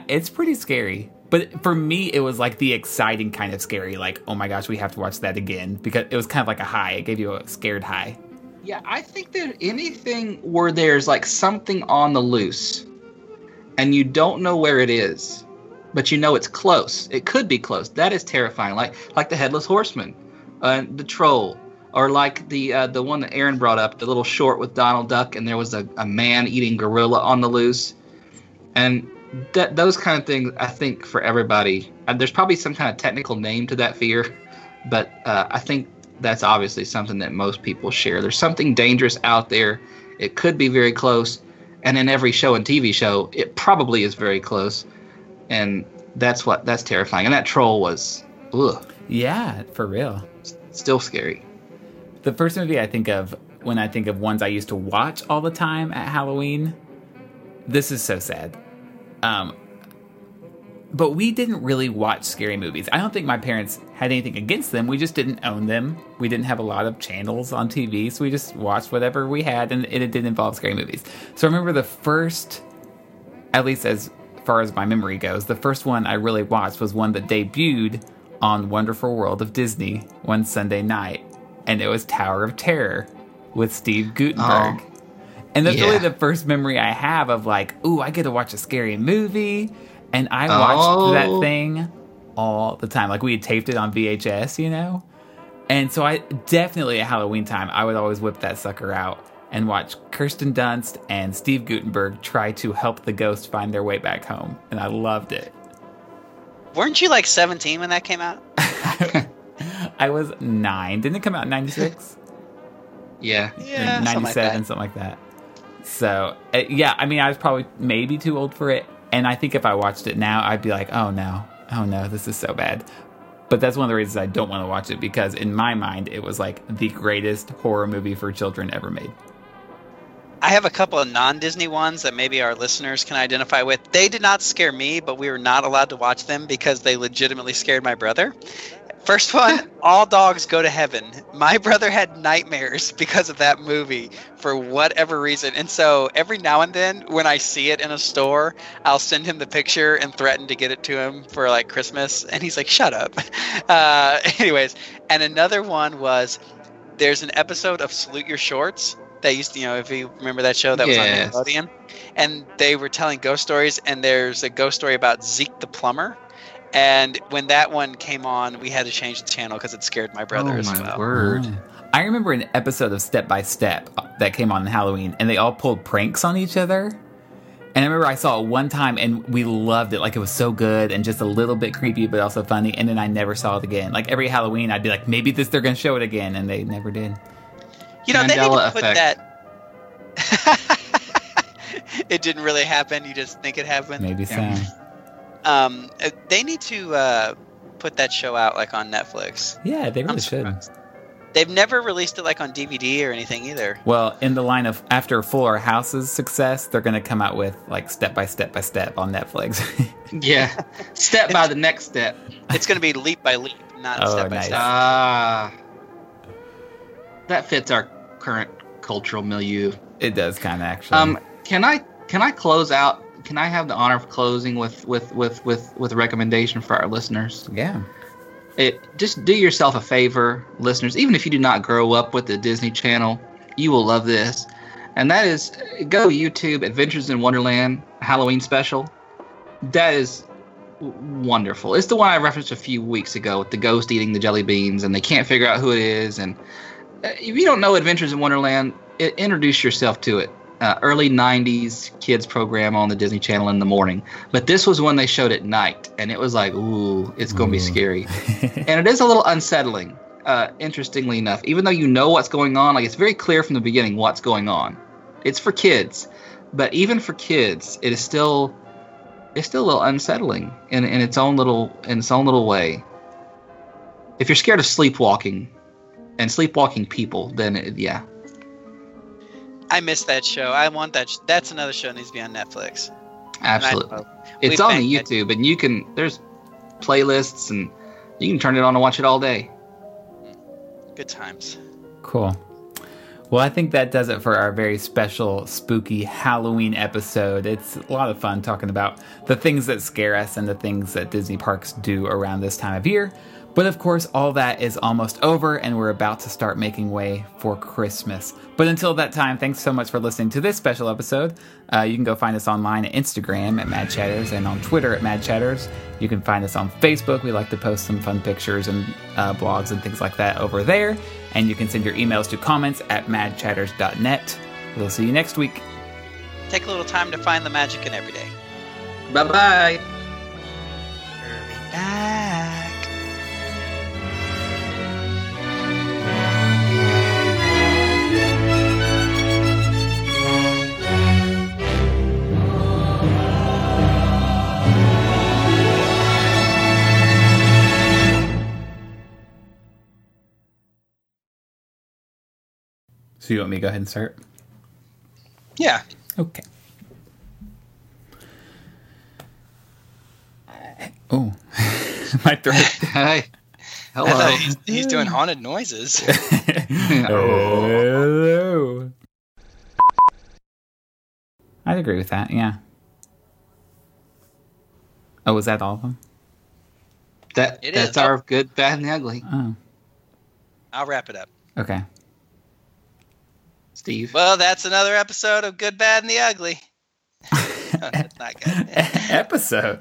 it's pretty scary. But for me, it was like the exciting kind of scary. Like, oh my gosh, we have to watch that again, because it was kind of like a high. It gave you a scared high. Yeah, I think that anything where there's like something on the loose and you don't know where it is, but you know it's close. It could be close. That is terrifying. Like the Headless Horseman, the Troll, Or like the one that Aaron brought up, the little short with Donald Duck, and there was a man eating gorilla on the loose. And those kind of things, I think, for everybody. There's probably some kind of technical name to that fear, but I think that's obviously something that most people share. There's something dangerous out there. It could be very close. And in every show and TV show, it probably is very close. And that's terrifying. And that troll was, ugh. Yeah, for real. Still scary. The first movie I think of when I think of ones I used to watch all the time at Halloween, this is so sad. But we didn't really watch scary movies. I don't think my parents had anything against them. We just didn't own them. We didn't have a lot of channels on TV, so we just watched whatever we had, and it didn't involve scary movies. So I remember the first, at least as far as my memory goes, the first one I really watched was one that debuted on Wonderful World of Disney one Sunday night, and it was Tower of Terror with Steve Guttenberg. Oh, and that's really the first memory I have of like, ooh, I get to watch a scary movie. And I watched that thing all the time. Like, we had taped it on VHS, you know? And so I definitely, at Halloween time, I would always whip that sucker out and watch Kirsten Dunst and Steve Guttenberg try to help the ghost find their way back home. And I loved it. Weren't you like 17 when that came out? I was 9. Didn't it come out in 96? Yeah. 97, something like that. So, yeah, I mean, I was probably maybe too old for it. And I think if I watched it now, I'd be like, oh no, this is so bad. But that's one of the reasons I don't want to watch it, because in my mind, it was like the greatest horror movie for children ever made. I have a couple of non-Disney ones that maybe our listeners can identify with. They did not scare me, but we were not allowed to watch them because they legitimately scared my brother. First one, All Dogs Go to Heaven. My brother had nightmares because of that movie for whatever reason. And so every now and then when I see it in a store, I'll send him the picture and threaten to get it to him for like Christmas. And he's like, shut up. Anyways, and another one was there's an episode of Salute Your Shorts. They used to, if you remember that show, that was on Nickelodeon. And they were telling ghost stories. And there's a ghost story about Zeke the plumber. And when that one came on, we had to change the channel because it scared my brother as well. Oh, my word. I remember an episode of Step by Step that came on Halloween, and they all pulled pranks on each other. And I remember I saw it one time, and we loved it. Like, it was so good and just a little bit creepy, but also funny. And then I never saw it again. Like, every Halloween, I'd be like, maybe they're going to show it again. And they never did. You know, Mandela they didn't put that. It didn't really happen. You just think it happened. Maybe so. They need to put that show out like on Netflix. Yeah, they really should. They've never released it like on DVD or anything either. Well, in the line of after Fuller House's success, they're going to come out with like Step by Step by Step on Netflix. Yeah, step by the next step. It's going to be leap by leap, not step by step. That fits our current cultural milieu. It does kind of actually. Can I close out? Can I have the honor of closing with a recommendation for our listeners? Yeah. Just do yourself a favor, listeners. Even if you do not grow up with the Disney Channel, you will love this. And that is, go YouTube, Adventures in Wonderland Halloween Special. That is wonderful. It's the one I referenced a few weeks ago with the ghost eating the jelly beans, and they can't figure out who it is. And if you don't know Adventures in Wonderland, introduce yourself to it. Early 90s kids program on the Disney Channel in the morning. But this was one they showed at night, and it was like, ooh, it's going to be scary. And it is a little unsettling, interestingly enough. Even though you know what's going on, like it's very clear from the beginning what's going on. It's for kids. But even for kids, it is still a little unsettling in its own little way. If you're scared of sleepwalking and sleepwalking people, then I miss that show. I want that. That's another show that needs to be on Netflix. Absolutely. It's on the YouTube, and you can. There's playlists, and you can turn it on and watch it all day. Good times. Cool. Well, I think that does it for our very special, spooky Halloween episode. It's a lot of fun talking about the things that scare us and the things that Disney parks do around this time of year. But of course, all that is almost over, and we're about to start making way for Christmas. But until that time, thanks so much for listening to this special episode. You can go find us online at Instagram at Mad Chatters and on Twitter at Mad Chatters. You can find us on Facebook. We like to post some fun pictures and blogs and things like that over there. And you can send your emails to comments at madchatters.net. We'll see you next week. Take a little time to find the magic in every day. Bye-bye. Hurry back. So you want me to go ahead and start? Yeah. Okay. Oh, my throat. Hi. Hello. He's doing haunted noises. Hello. I'd agree with that, yeah. Oh, was that all of them? That's our good, bad, and ugly. Oh. I'll wrap it up. Okay. Steve. Well, that's another episode of Good, Bad, and the Ugly. No, that's not good. Episode.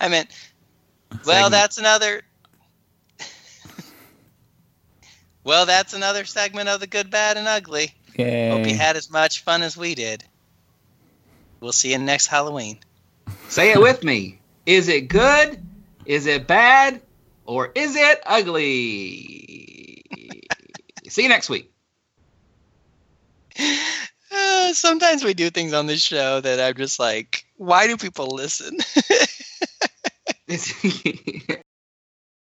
I meant, well, that's another. Well, that's another segment of the Good, Bad, and Ugly. Yay. Hope you had as much fun as we did. We'll see you next Halloween. Say it with me. Is it good? Is it bad? Or is it ugly? See you next week. Sometimes we do things on this show that I'm just like, why do people listen?